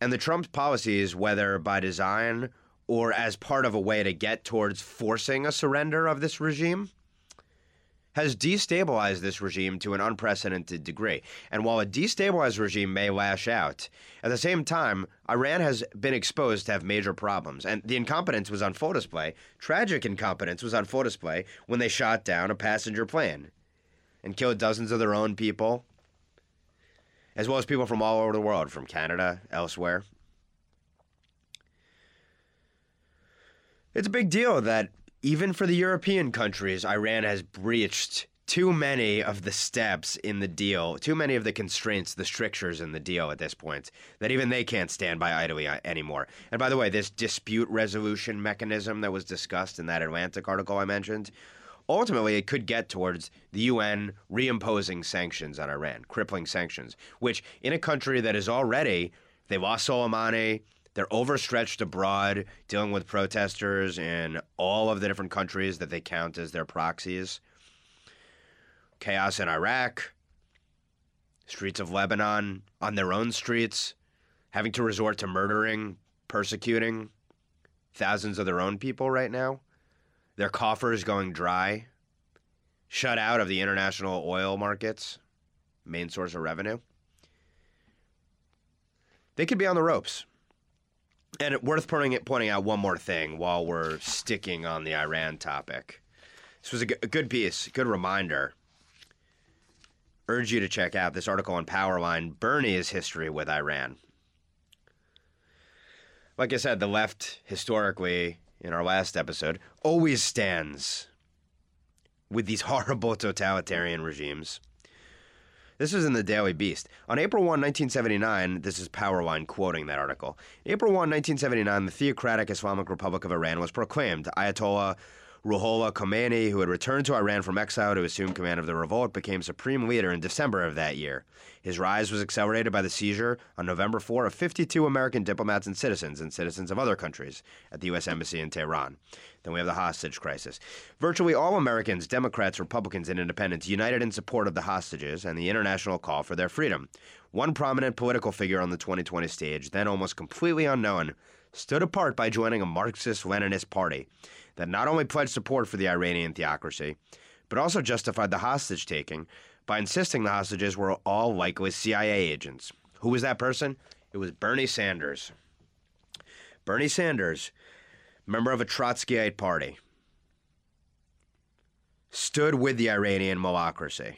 and the Trump policies, whether by design or as part of a way to get towards forcing a surrender of this regime, has destabilized this regime to an unprecedented degree. And while a destabilized regime may lash out, at the same time, Iran has been exposed to have major problems. And the incompetence was on full display, tragic incompetence was on full display when they shot down a passenger plane and killed dozens of their own people, as well as people from all over the world, from Canada, elsewhere. It's a big deal that even for the European countries, Iran has breached too many of the steps in the deal, too many of the constraints, the strictures in the deal at this point, that even they can't stand by idly anymore. And by the way, this dispute resolution mechanism that was discussed in that Atlantic article I mentioned, ultimately it could get towards the UN reimposing sanctions on Iran, crippling sanctions, which in a country that is already, they lost Soleimani, they're overstretched abroad, dealing with protesters in all of the different countries that they count as their proxies. Chaos in Iraq, streets of Lebanon, on their own streets, having to resort to murdering, persecuting thousands of their own people right now. Their coffers going dry, shut out of the international oil markets, main source of revenue. They could be on the ropes. And it's worth pointing out one more thing while we're sticking on the Iran topic. This was a good piece, a good reminder. Urge you to check out this article on Powerline, "Bernie's History with Iran." like I said, the left historically, in our last episode, always stands with these horrible totalitarian regimes. This is in the Daily Beast. On April 1, 1979, this is Powerline quoting that article. April 1, 1979, the Theocratic Islamic Republic of Iran was proclaimed. Ayatollah Ruhollah Khomeini, who had returned to Iran from exile to assume command of the revolt, became supreme leader in December of that year. His rise was accelerated by the seizure on November 4 of 52 American diplomats and citizens of other countries at the U.S. Embassy in Tehran. Then we have the hostage crisis. Virtually all Americans, Democrats, Republicans, and Independents united in support of the hostages and the international call for their freedom. One prominent political figure on the 2020 stage, then almost completely unknown, stood apart by joining a Marxist-Leninist party that not only pledged support for the Iranian theocracy, but also justified the hostage-taking by insisting the hostages were all likely CIA agents. Who was that person? It was Bernie Sanders. Bernie Sanders, member of a Trotskyite party, stood with the Iranian malacracy.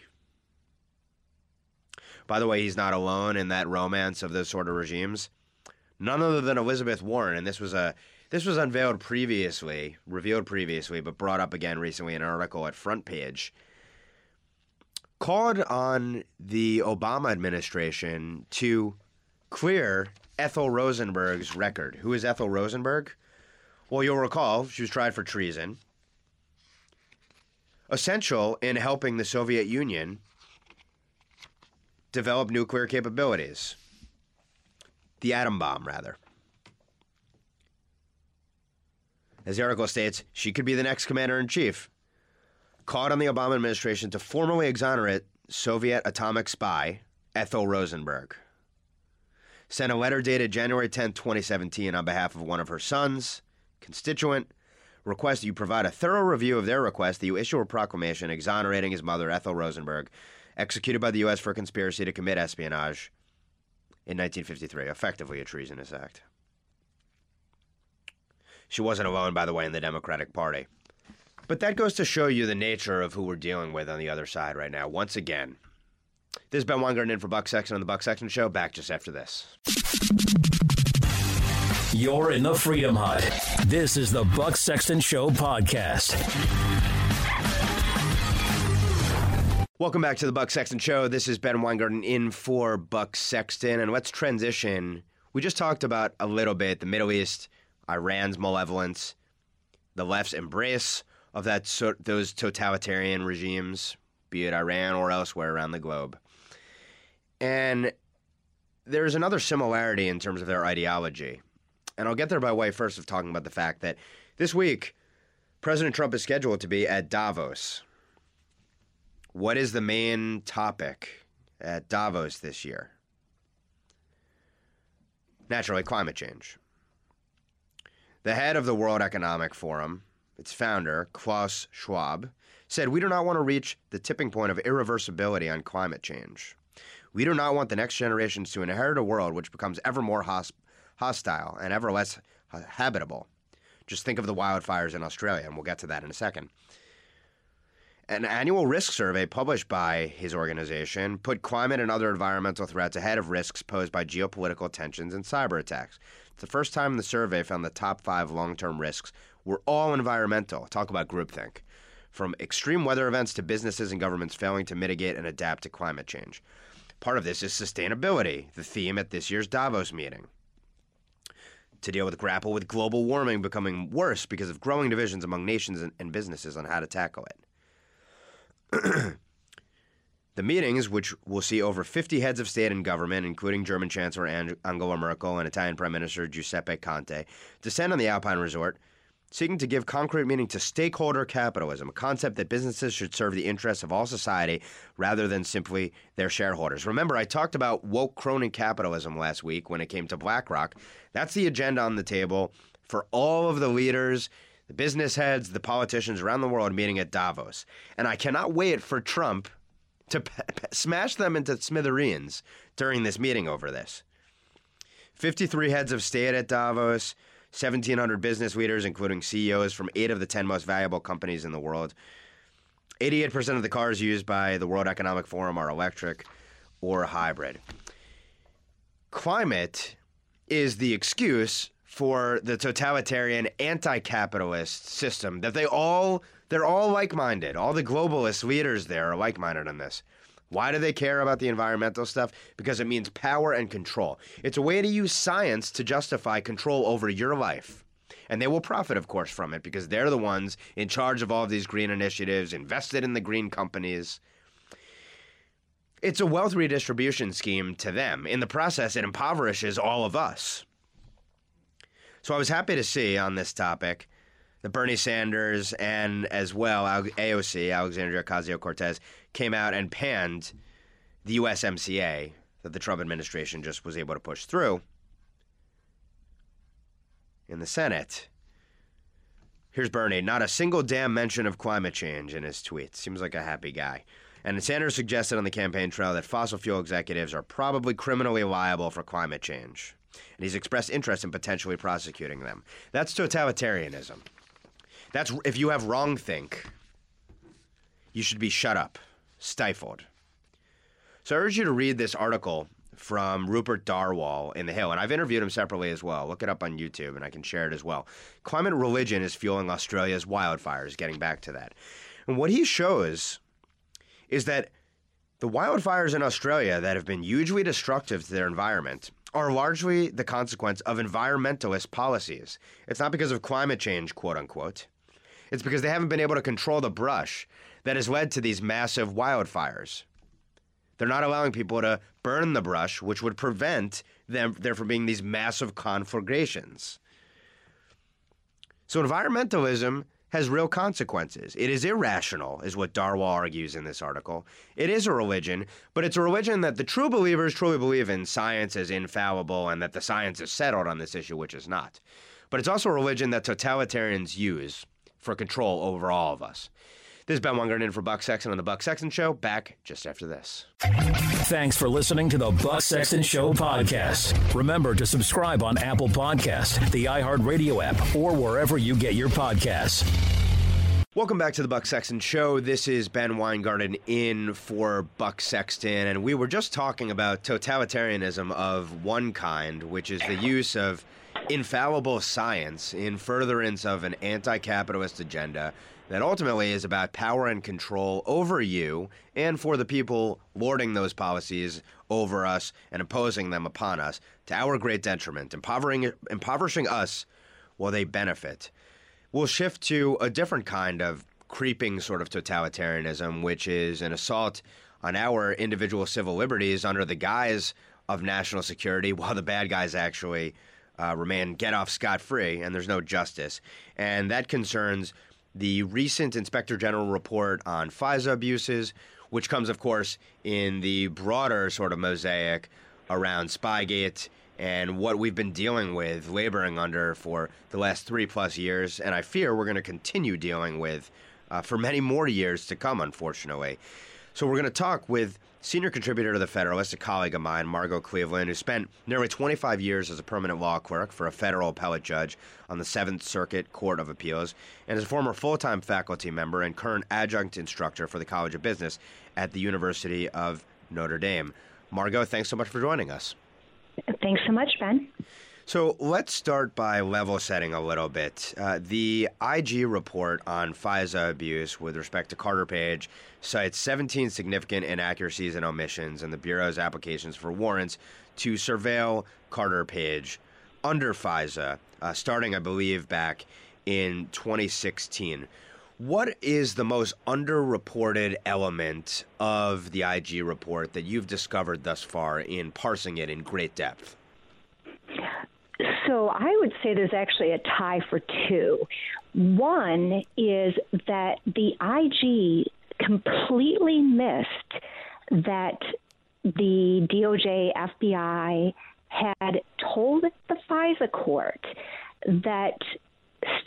By the way, he's not alone in that romance of those sort of regimes. None other than Elizabeth Warren, and this was revealed previously, but brought up again recently in an article at Front Page, called on the Obama administration to clear Ethel Rosenberg's record. Who is Ethel Rosenberg? Well, you'll recall she was tried for treason, essential in helping the Soviet Union develop nuclear capabilities. The atom bomb, rather. As the article states, she could be the next commander-in-chief. Called on the Obama administration to formally exonerate Soviet atomic spy Ethel Rosenberg. Sent a letter dated January 10, 2017 on behalf of one of her sons, constituent, request that you provide a thorough review of their request that you issue a proclamation exonerating his mother, Ethel Rosenberg, executed by the U.S. for conspiracy to commit espionage in 1953, effectively a treasonous act. She wasn't alone, by the way, in the Democratic Party. But that goes to show you the nature of who we're dealing with on the other side right now. Once again, this is Ben Weingarten in for Buck Sexton on The Buck Sexton Show. Back just after this. You're in the Freedom Hut. This is The Buck Sexton Show podcast. Welcome back to the Buck Sexton Show. This is Ben Weingarten in for Buck Sexton. And let's transition. We just talked about a little bit the Middle East, Iran's malevolence, the left's embrace of that those totalitarian regimes, be it Iran or elsewhere around the globe. And there's another similarity in terms of their ideology. And I'll get there by way first of talking about the fact that this week, President Trump is scheduled to be at Davos. What is the main topic at Davos this year? Naturally, climate change. The head of the World Economic Forum, its founder, Klaus Schwab, said, "We do not want to reach the tipping point of irreversibility on climate change. We do not want the next generations to inherit a world which becomes ever more hostile and ever less habitable. Just think of the wildfires in Australia," and we'll get to that in a second. An annual risk survey published by his organization put climate and other environmental threats ahead of risks posed by geopolitical tensions and cyber attacks. It's the first time the survey found the top 5 long-term risks were all environmental. Talk about groupthink. From extreme weather events to businesses and governments failing to mitigate and adapt to climate change. Part of this is sustainability, the theme at this year's Davos meeting. To grapple with global warming becoming worse because of growing divisions among nations and businesses on how to tackle it. The meetings, which will see over 50 heads of state and government, including German Chancellor Angela Merkel and Italian Prime Minister Giuseppe Conte, descend on the Alpine Resort, seeking to give concrete meaning to stakeholder capitalism, a concept that businesses should serve the interests of all society rather than simply their shareholders. Remember, I talked about woke crony capitalism last week when it came to BlackRock. That's the agenda on the table for all of the leaders, the business heads, the politicians around the world meeting at Davos. And I cannot wait for Trump to smash them into smithereens during this meeting over this. 53 heads of state at Davos, 1,700 business leaders, including CEOs from 8 of the 10 most valuable companies in the world. 88% of the cars used by the World Economic Forum are electric or hybrid. Climate is the excuse for the totalitarian anti-capitalist system, that they're all like-minded. All the globalist leaders there are like-minded on this. Why do they care about the environmental stuff? Because it means power and control. It's a way to use science to justify control over your life. And they will profit, of course, from it because they're the ones in charge of all of these green initiatives, invested in the green companies. It's a wealth redistribution scheme to them. In the process, it impoverishes all of us. So I was happy to see on this topic that Bernie Sanders and, as well, AOC, Alexandria Ocasio-Cortez, came out and panned the USMCA that the Trump administration just was able to push through in the Senate. Here's Bernie. Not a single damn mention of climate change in his tweets. Seems like a happy guy. And Sanders suggested on the campaign trail that fossil fuel executives are probably criminally liable for climate change. And he's expressed interest in potentially prosecuting them. That's totalitarianism. That's if you have wrong think, you should be shut up, stifled. So I urge you to read this article from Rupert Darwall in The Hill, and I've interviewed him separately as well. Look it up on YouTube, and I can share it as well. Climate religion is fueling Australia's wildfires, getting back to that. And what he shows is that the wildfires in Australia that have been hugely destructive to their environment are largely the consequence of environmentalist policies. It's not because of climate change, quote unquote. It's because they haven't been able to control the brush that has led to these massive wildfires. They're not allowing people to burn the brush, which would prevent them there from being these massive conflagrations. So environmentalism has real consequences. It is irrational, is what Darwall argues in this article. It is a religion, but it's a religion that the true believers truly believe in science is infallible and that the science is settled on this issue, which is not. But it's also a religion that totalitarians use for control over all of us. This is Ben Weingarten for Buck Sexton on The Buck Sexton Show. Back just after this. Thanks for listening to The Buck Sexton Show podcast. Remember to subscribe on Apple Podcasts, the iHeartRadio app, or wherever you get your podcasts. Welcome back to The Buck Sexton Show. This is Ben Weingarten in for Buck Sexton. And we were just talking about totalitarianism of one kind, which is the use of infallible science in furtherance of an anti-capitalist agenda that ultimately is about power and control over you and for the people lording those policies over us and imposing them upon us to our great detriment, impoverishing us while they benefit. We'll shift to a different kind of creeping sort of totalitarianism, which is an assault on our individual civil liberties under the guise of national security while the bad guys actually get off scot-free and there's no justice. And that concerns the recent Inspector General report on FISA abuses, which comes, of course, in the broader sort of mosaic around Spygate and what we've been dealing with, laboring under for the last 3+ years, and I fear we're going to continue dealing with for many more years to come, unfortunately. So we're going to talk with senior contributor to The Federalist, a colleague of mine, Margot Cleveland, who spent nearly 25 years as a permanent law clerk for a federal appellate judge on the Seventh Circuit Court of Appeals, and is a former full-time faculty member and current adjunct instructor for the College of Business at the University of Notre Dame. Margot, thanks so much for joining us. Thanks so much, Ben. So let's start by level setting a little bit. The IG report on FISA abuse with respect to Carter Page cites 17 significant inaccuracies and omissions in the Bureau's applications for warrants to surveil Carter Page under FISA, starting, I believe, back in 2016. What is the most underreported element of the IG report that you've discovered thus far in parsing it in great depth? So I would say there's actually a tie for two. One is that the IG completely missed that the DOJ, FBI had told the FISA court that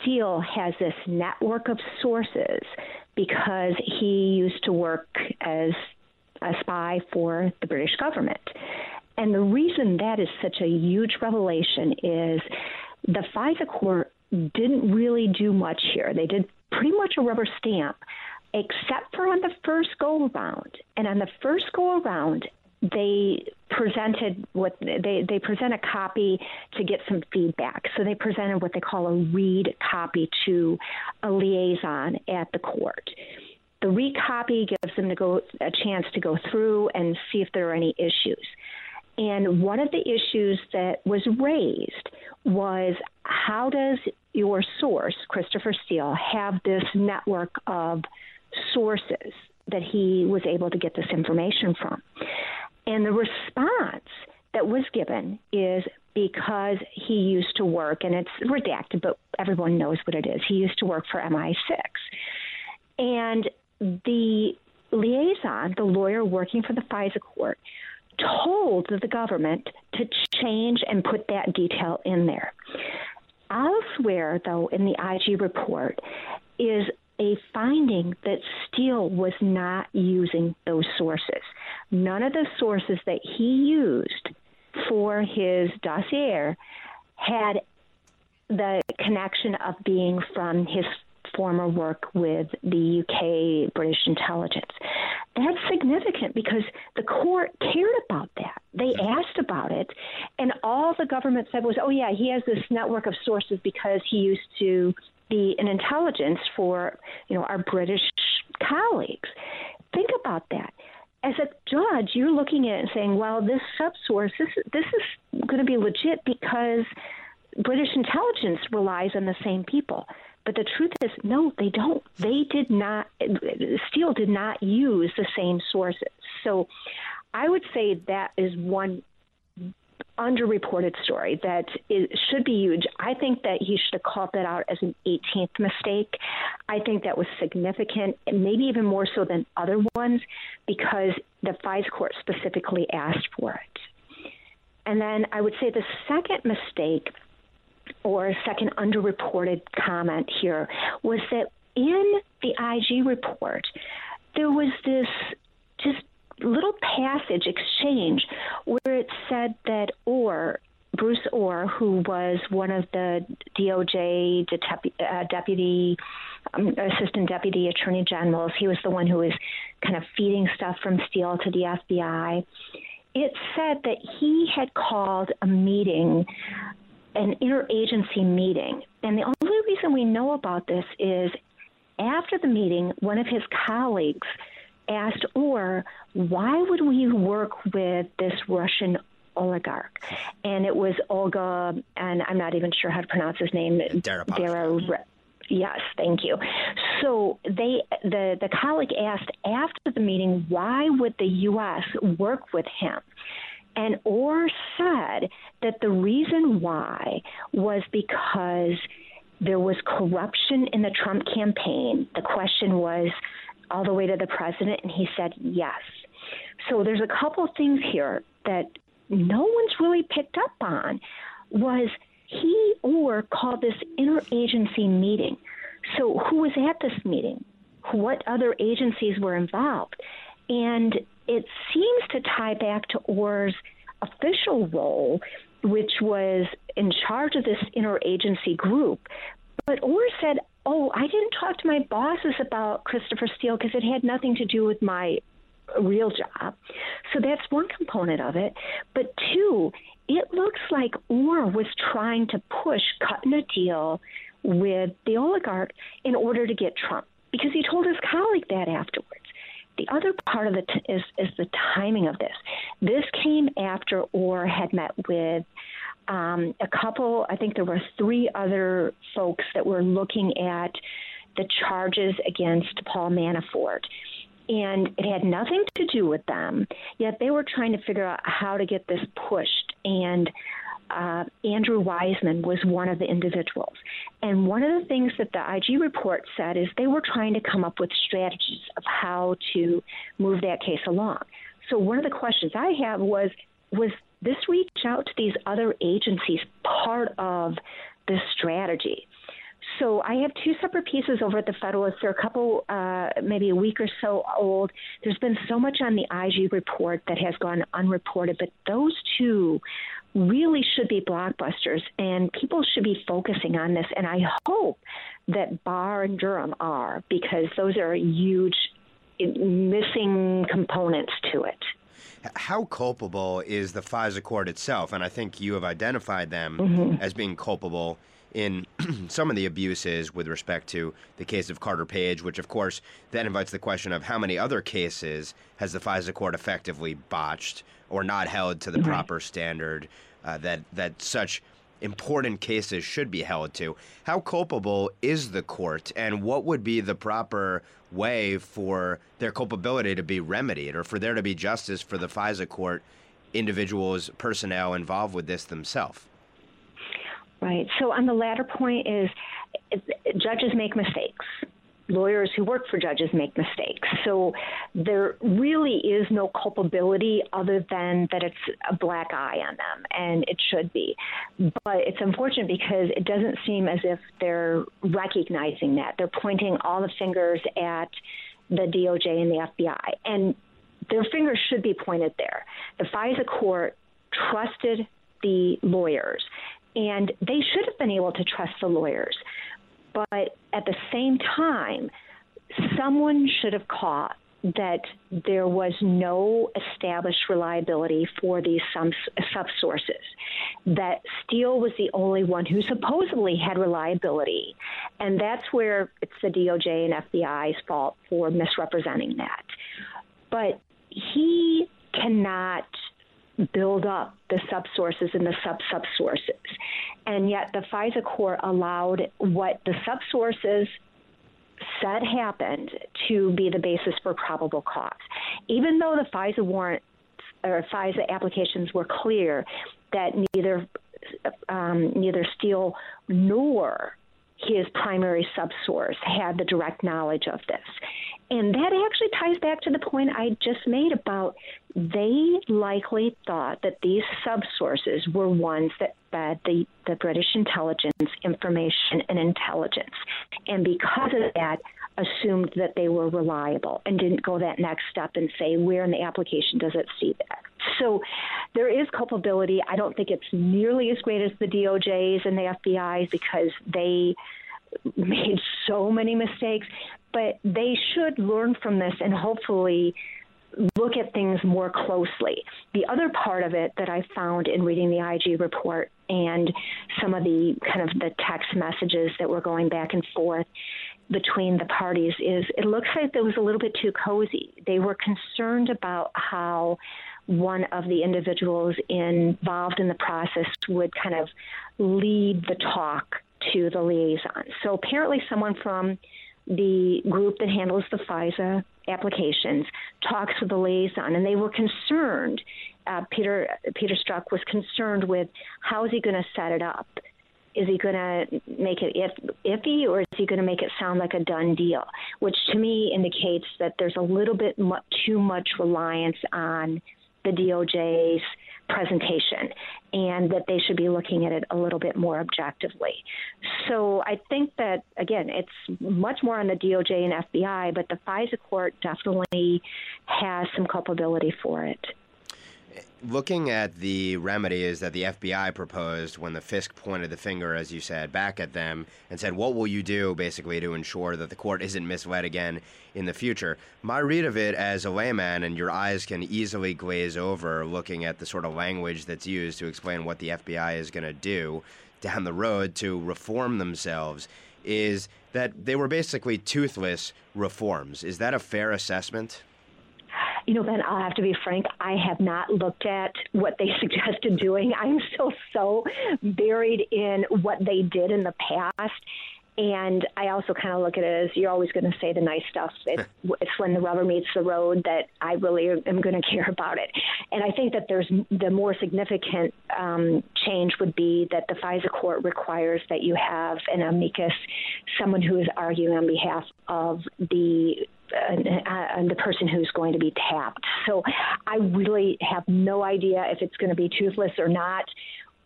Steele has this network of sources because he used to work as a spy for the British government. And the reason that is such a huge revelation is the FISA court didn't really do much here. They did pretty much a rubber stamp, except for on the first go-around. And on the first go-around, they present a copy to get some feedback. So they presented what they call a read copy to a liaison at the court. The read copy gives them a chance to go through and see if there are any issues. And one of the issues that was raised was, how does your source, Christopher Steele, have this network of sources that he was able to get this information from? And the response that was given is, because he used to work, and it's redacted, but everyone knows what it is. He used to work for MI6. And the liaison, the lawyer working for the FISA court, told the government to change and put that detail in there. Elsewhere, though, in the IG report is a finding that Steele was not using those sources. None of the sources that he used for his dossier had the connection of being from his former work with the UK British intelligence. That's significant because the court cared about that. They asked about it, and all the government said was, oh, yeah, he has this network of sources because he used to be in intelligence for, you know, our British colleagues. Think about that. As a judge, you're looking at it and saying, well, this subsource, this is going to be legit because British intelligence relies on the same people. But the truth is, no, they don't. They did not, Steele did not use the same sources. So I would say that is one underreported story that it should be huge. I think that he should have called that out as an 18th mistake. I think that was significant, and maybe even more so than other ones, because the FISA court specifically asked for it. And then I would say the second mistake, or second underreported comment here, was that in the IG report, there was this just little passage exchange where it said that Bruce Orr, who was one of the DOJ assistant deputy attorney generals, he was the one who was kind of feeding stuff from Steele to the FBI. It said that he had called a meeting, an interagency meeting. And the only reason we know about this is after the meeting, one of his colleagues asked Orr, why would we work with this Russian oligarch? And it was Olga, and I'm not even sure how to pronounce his name. Deripaska. Yes, thank you. So the colleague asked after the meeting, why would the U.S. work with him? And Orr said that the reason why was because there was corruption in the Trump campaign. The question was all the way to the president, and he said yes. So there's a couple of things here that no one's really picked up on, was he Orr called this interagency meeting. So who was at this meeting? What other agencies were involved? And it seems to tie back to Orr's official role, which was in charge of this interagency group. But Orr said, oh, I didn't talk to my bosses about Christopher Steele because it had nothing to do with my real job. So that's one component of it. But two, it looks like Orr was trying to push cutting a deal with the oligarch in order to get Trump, because he told his colleague that afterwards. The other part of it is the timing of this. This came after Orr had met with a couple, I think there were three other folks that were looking at the charges against Paul Manafort. And it had nothing to do with them, yet they were trying to figure out how to get this pushed. And Andrew Wiseman was one of the individuals. And one of the things that the IG report said is they were trying to come up with strategies of how to move that case along. So one of the questions I have was this reach out to these other agencies part of this strategy? So I have two separate pieces over at the Federalist. They're a couple, maybe a week or so old. There's been so much on the IG report that has gone unreported, but those two really should be blockbusters, and people should be focusing on this. And I hope that Barr and Durham are, because those are huge missing components to it. How culpable is the FISA court itself? And I think you have identified them as being culpable in some of the abuses with respect to the case of Carter Page, which, of course, then invites the question of how many other cases has the FISA court effectively botched or not held to the proper standard that such important cases should be held to. How culpable is the court, and what would be the proper way for their culpability to be remedied or for there to be justice for the FISA court, individuals, personnel involved with this themselves? Right. So on the latter point is judges make mistakes. Lawyers who work for judges make mistakes. So there really is no culpability other than that it's a black eye on them, and it should be. But it's unfortunate because it doesn't seem as if they're recognizing that. They're pointing all the fingers at the DOJ and the FBI, and their fingers should be pointed there. The FISA court trusted the lawyers, and they should have been able to trust the lawyers. But at the same time, someone should have caught that there was no established reliability for these sub-sources, that Steele was the only one who supposedly had reliability. And that's where it's the DOJ and FBI's fault for misrepresenting that. But he cannot build up the subsources and the sub-subsources. And yet the FISA court allowed what the subsources said happened to be the basis for probable cause. Even though the FISA warrant or FISA applications were clear that neither Steele nor his primary subsource had the direct knowledge of this. And that actually ties back to the point I just made about they likely thought that these subsources were ones that fed the British intelligence information and intelligence, and because of that, assumed that they were reliable and didn't go that next step and say, where in the application does it see that? So there is culpability. I don't think it's nearly as great as the DOJ's and the FBI's because they made so many mistakes, but they should learn from this and hopefully look at things more closely. The other part of it that I found in reading the IG report and some of the kind of the text messages that were going back and forth between the parties is it looks like it was a little bit too cozy. They were concerned about how one of the individuals involved in the process would kind of lead the talk to the liaison. So apparently someone from the group that handles the FISA applications talks with the liaison, and they were concerned. Peter Strzok was concerned with how is he going to set it up? Is he going to make it iffy, or is he going to make it sound like a done deal? Which to me indicates that there's a little bit too much reliance on the DOJ's presentation, and that they should be looking at it a little bit more objectively. So I think that, again, it's much more on the DOJ and FBI, but the FISA court definitely has some culpability for it. Looking at the remedies that the FBI proposed when the FISC pointed the finger, as you said, back at them and said, what will you do, basically, to ensure that the court isn't misled again in the future? My read of it as a layman, and your eyes can easily glaze over looking at the sort of language that's used to explain what the FBI is going to do down the road to reform themselves, is that they were basically toothless reforms. Is that a fair assessment? You know, Ben, I'll have to be frank. I have not looked at what they suggested doing. I'm still so buried in what they did in the past. And I also kind of look at it as you're always going to say the nice stuff. It's when the rubber meets the road that I really am going to care about it. And I think that there's the more significant change would be that the FISA court requires that you have an amicus, someone who is arguing on behalf of the person who's going to be tapped. So I really have no idea if it's going to be toothless or not.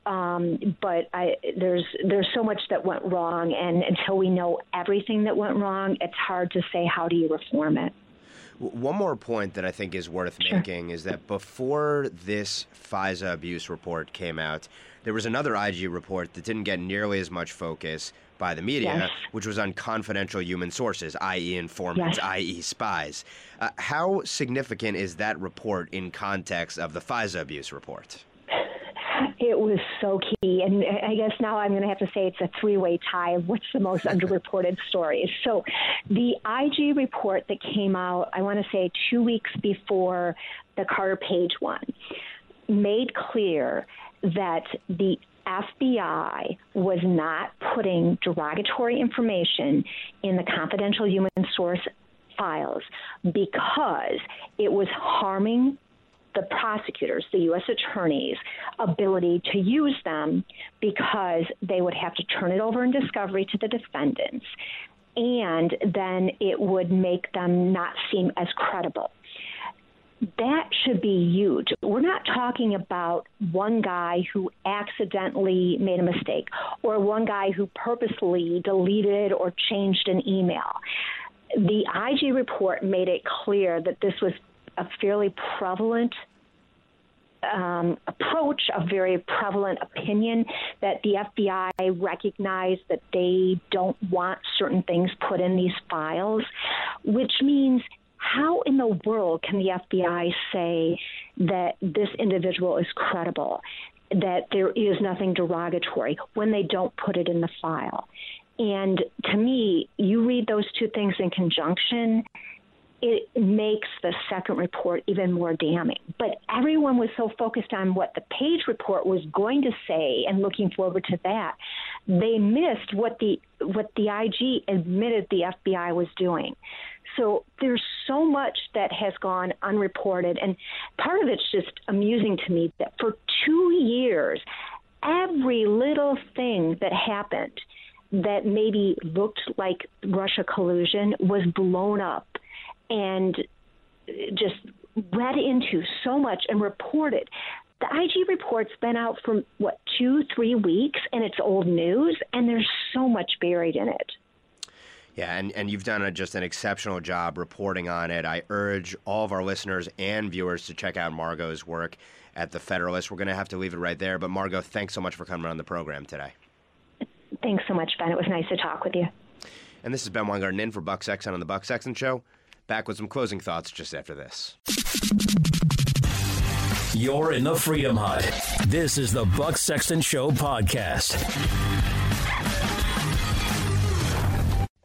But there's so much that went wrong, and until we know everything that went wrong, it's hard to say how do you reform it. One more point that I think is worth making is that before this FISA abuse report came out, there was another IG report that didn't get nearly as much focus by the media, which was on confidential human sources, i.e. informants, i.e. spies. How significant is that report in context of the FISA abuse report? It was so key. And I guess now I'm going to have to say it's a three-way tie of what's the most underreported stories. So the IG report that came out, I want to say 2 weeks before the Carter Page one, made clear that the FBI was not putting derogatory information in the confidential human source files because it was harming the prosecutors, the U.S. attorneys' ability to use them because they would have to turn it over in discovery to the defendants, and then it would make them not seem as credible. That should be huge. We're not talking about one guy who accidentally made a mistake or one guy who purposely deleted or changed an email. The IG report made it clear that this was a fairly prevalent approach, a very prevalent opinion that the FBI recognized that they don't want certain things put in these files, which means how in the world can the FBI say that this individual is credible, that there is nothing derogatory when they don't put it in the file? And to me, you read those two things in conjunction, it makes the second report even more damning. But everyone was so focused on what the Page report was going to say and looking forward to that, they missed what the IG admitted the FBI was doing. So there's so much that has gone unreported. And part of it's just amusing to me that for 2 years, every little thing that happened that maybe looked like Russia collusion was blown up and just read into so much and reported. The IG report's been out for, 2-3 weeks, and it's old news, and there's so much buried in it. Yeah, and you've done just an exceptional job reporting on it. I urge all of our listeners and viewers to check out Margot's work at The Federalist. We're going to have to leave it right there. But, Margot, thanks so much for coming on the program today. Thanks so much, Ben. It was nice to talk with you. And this is Ben Weingarten in for Buck Sexton on The Buck Sexton Show. Back with some closing thoughts just after this. You're in the Freedom Hut. This is the Buck Sexton Show podcast.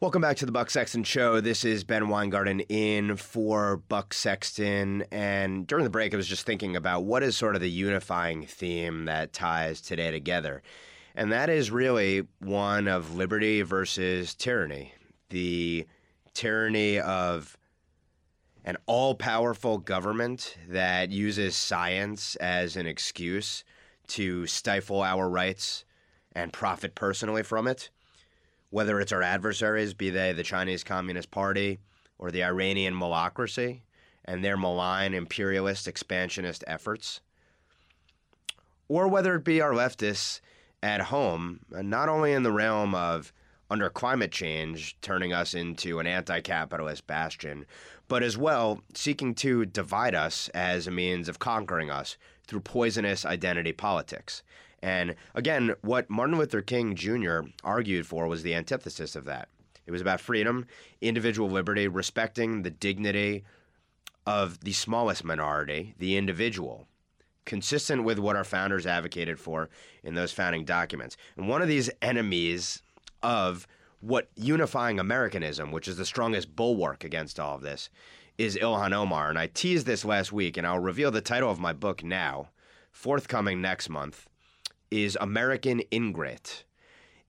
Welcome back to the Buck Sexton Show. This is Ben Weingarten in for Buck Sexton. And during the break, I was just thinking about what is sort of the unifying theme that ties today together. And that is really one of liberty versus tyranny. The tyranny of an all-powerful government that uses science as an excuse to stifle our rights and profit personally from it, whether it's our adversaries, be they the Chinese Communist Party or the Iranian Mullahocracy and their malign imperialist expansionist efforts, or whether it be our leftists at home, not only in the realm of under climate change, turning us into an anti-capitalist bastion, but as well seeking to divide us as a means of conquering us through poisonous identity politics. And again, what Martin Luther King Jr. argued for was the antithesis of that. It was about freedom, individual liberty, respecting the dignity of the smallest minority, the individual, consistent with what our founders advocated for in those founding documents. And one of these enemies of what unifying Americanism, which is the strongest bulwark against all of this, is Ilhan Omar. And I teased this last week, and I'll reveal the title of my book now, forthcoming next month, is American Ingrate,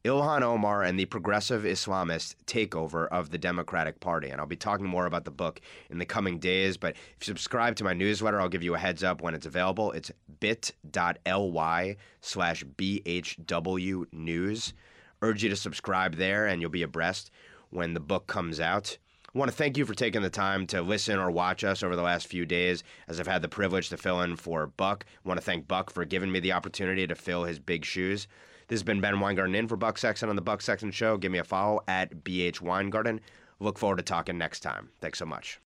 Ilhan Omar and the Progressive Islamist Takeover of the Democratic Party. And I'll be talking more about the book in the coming days, but if you subscribe to my newsletter, I'll give you a heads up when it's available. It's bit.ly/BHW News. Urge you to subscribe there, and you'll be abreast when the book comes out. I want to thank you for taking the time to listen or watch us over the last few days, as I've had the privilege to fill in for Buck. I want to thank Buck for giving me the opportunity to fill his big shoes. This has been Ben Weingarten in for Buck Sexton on The Buck Sexton Show. Give me a follow at BH Weingarten. Look forward to talking next time. Thanks so much.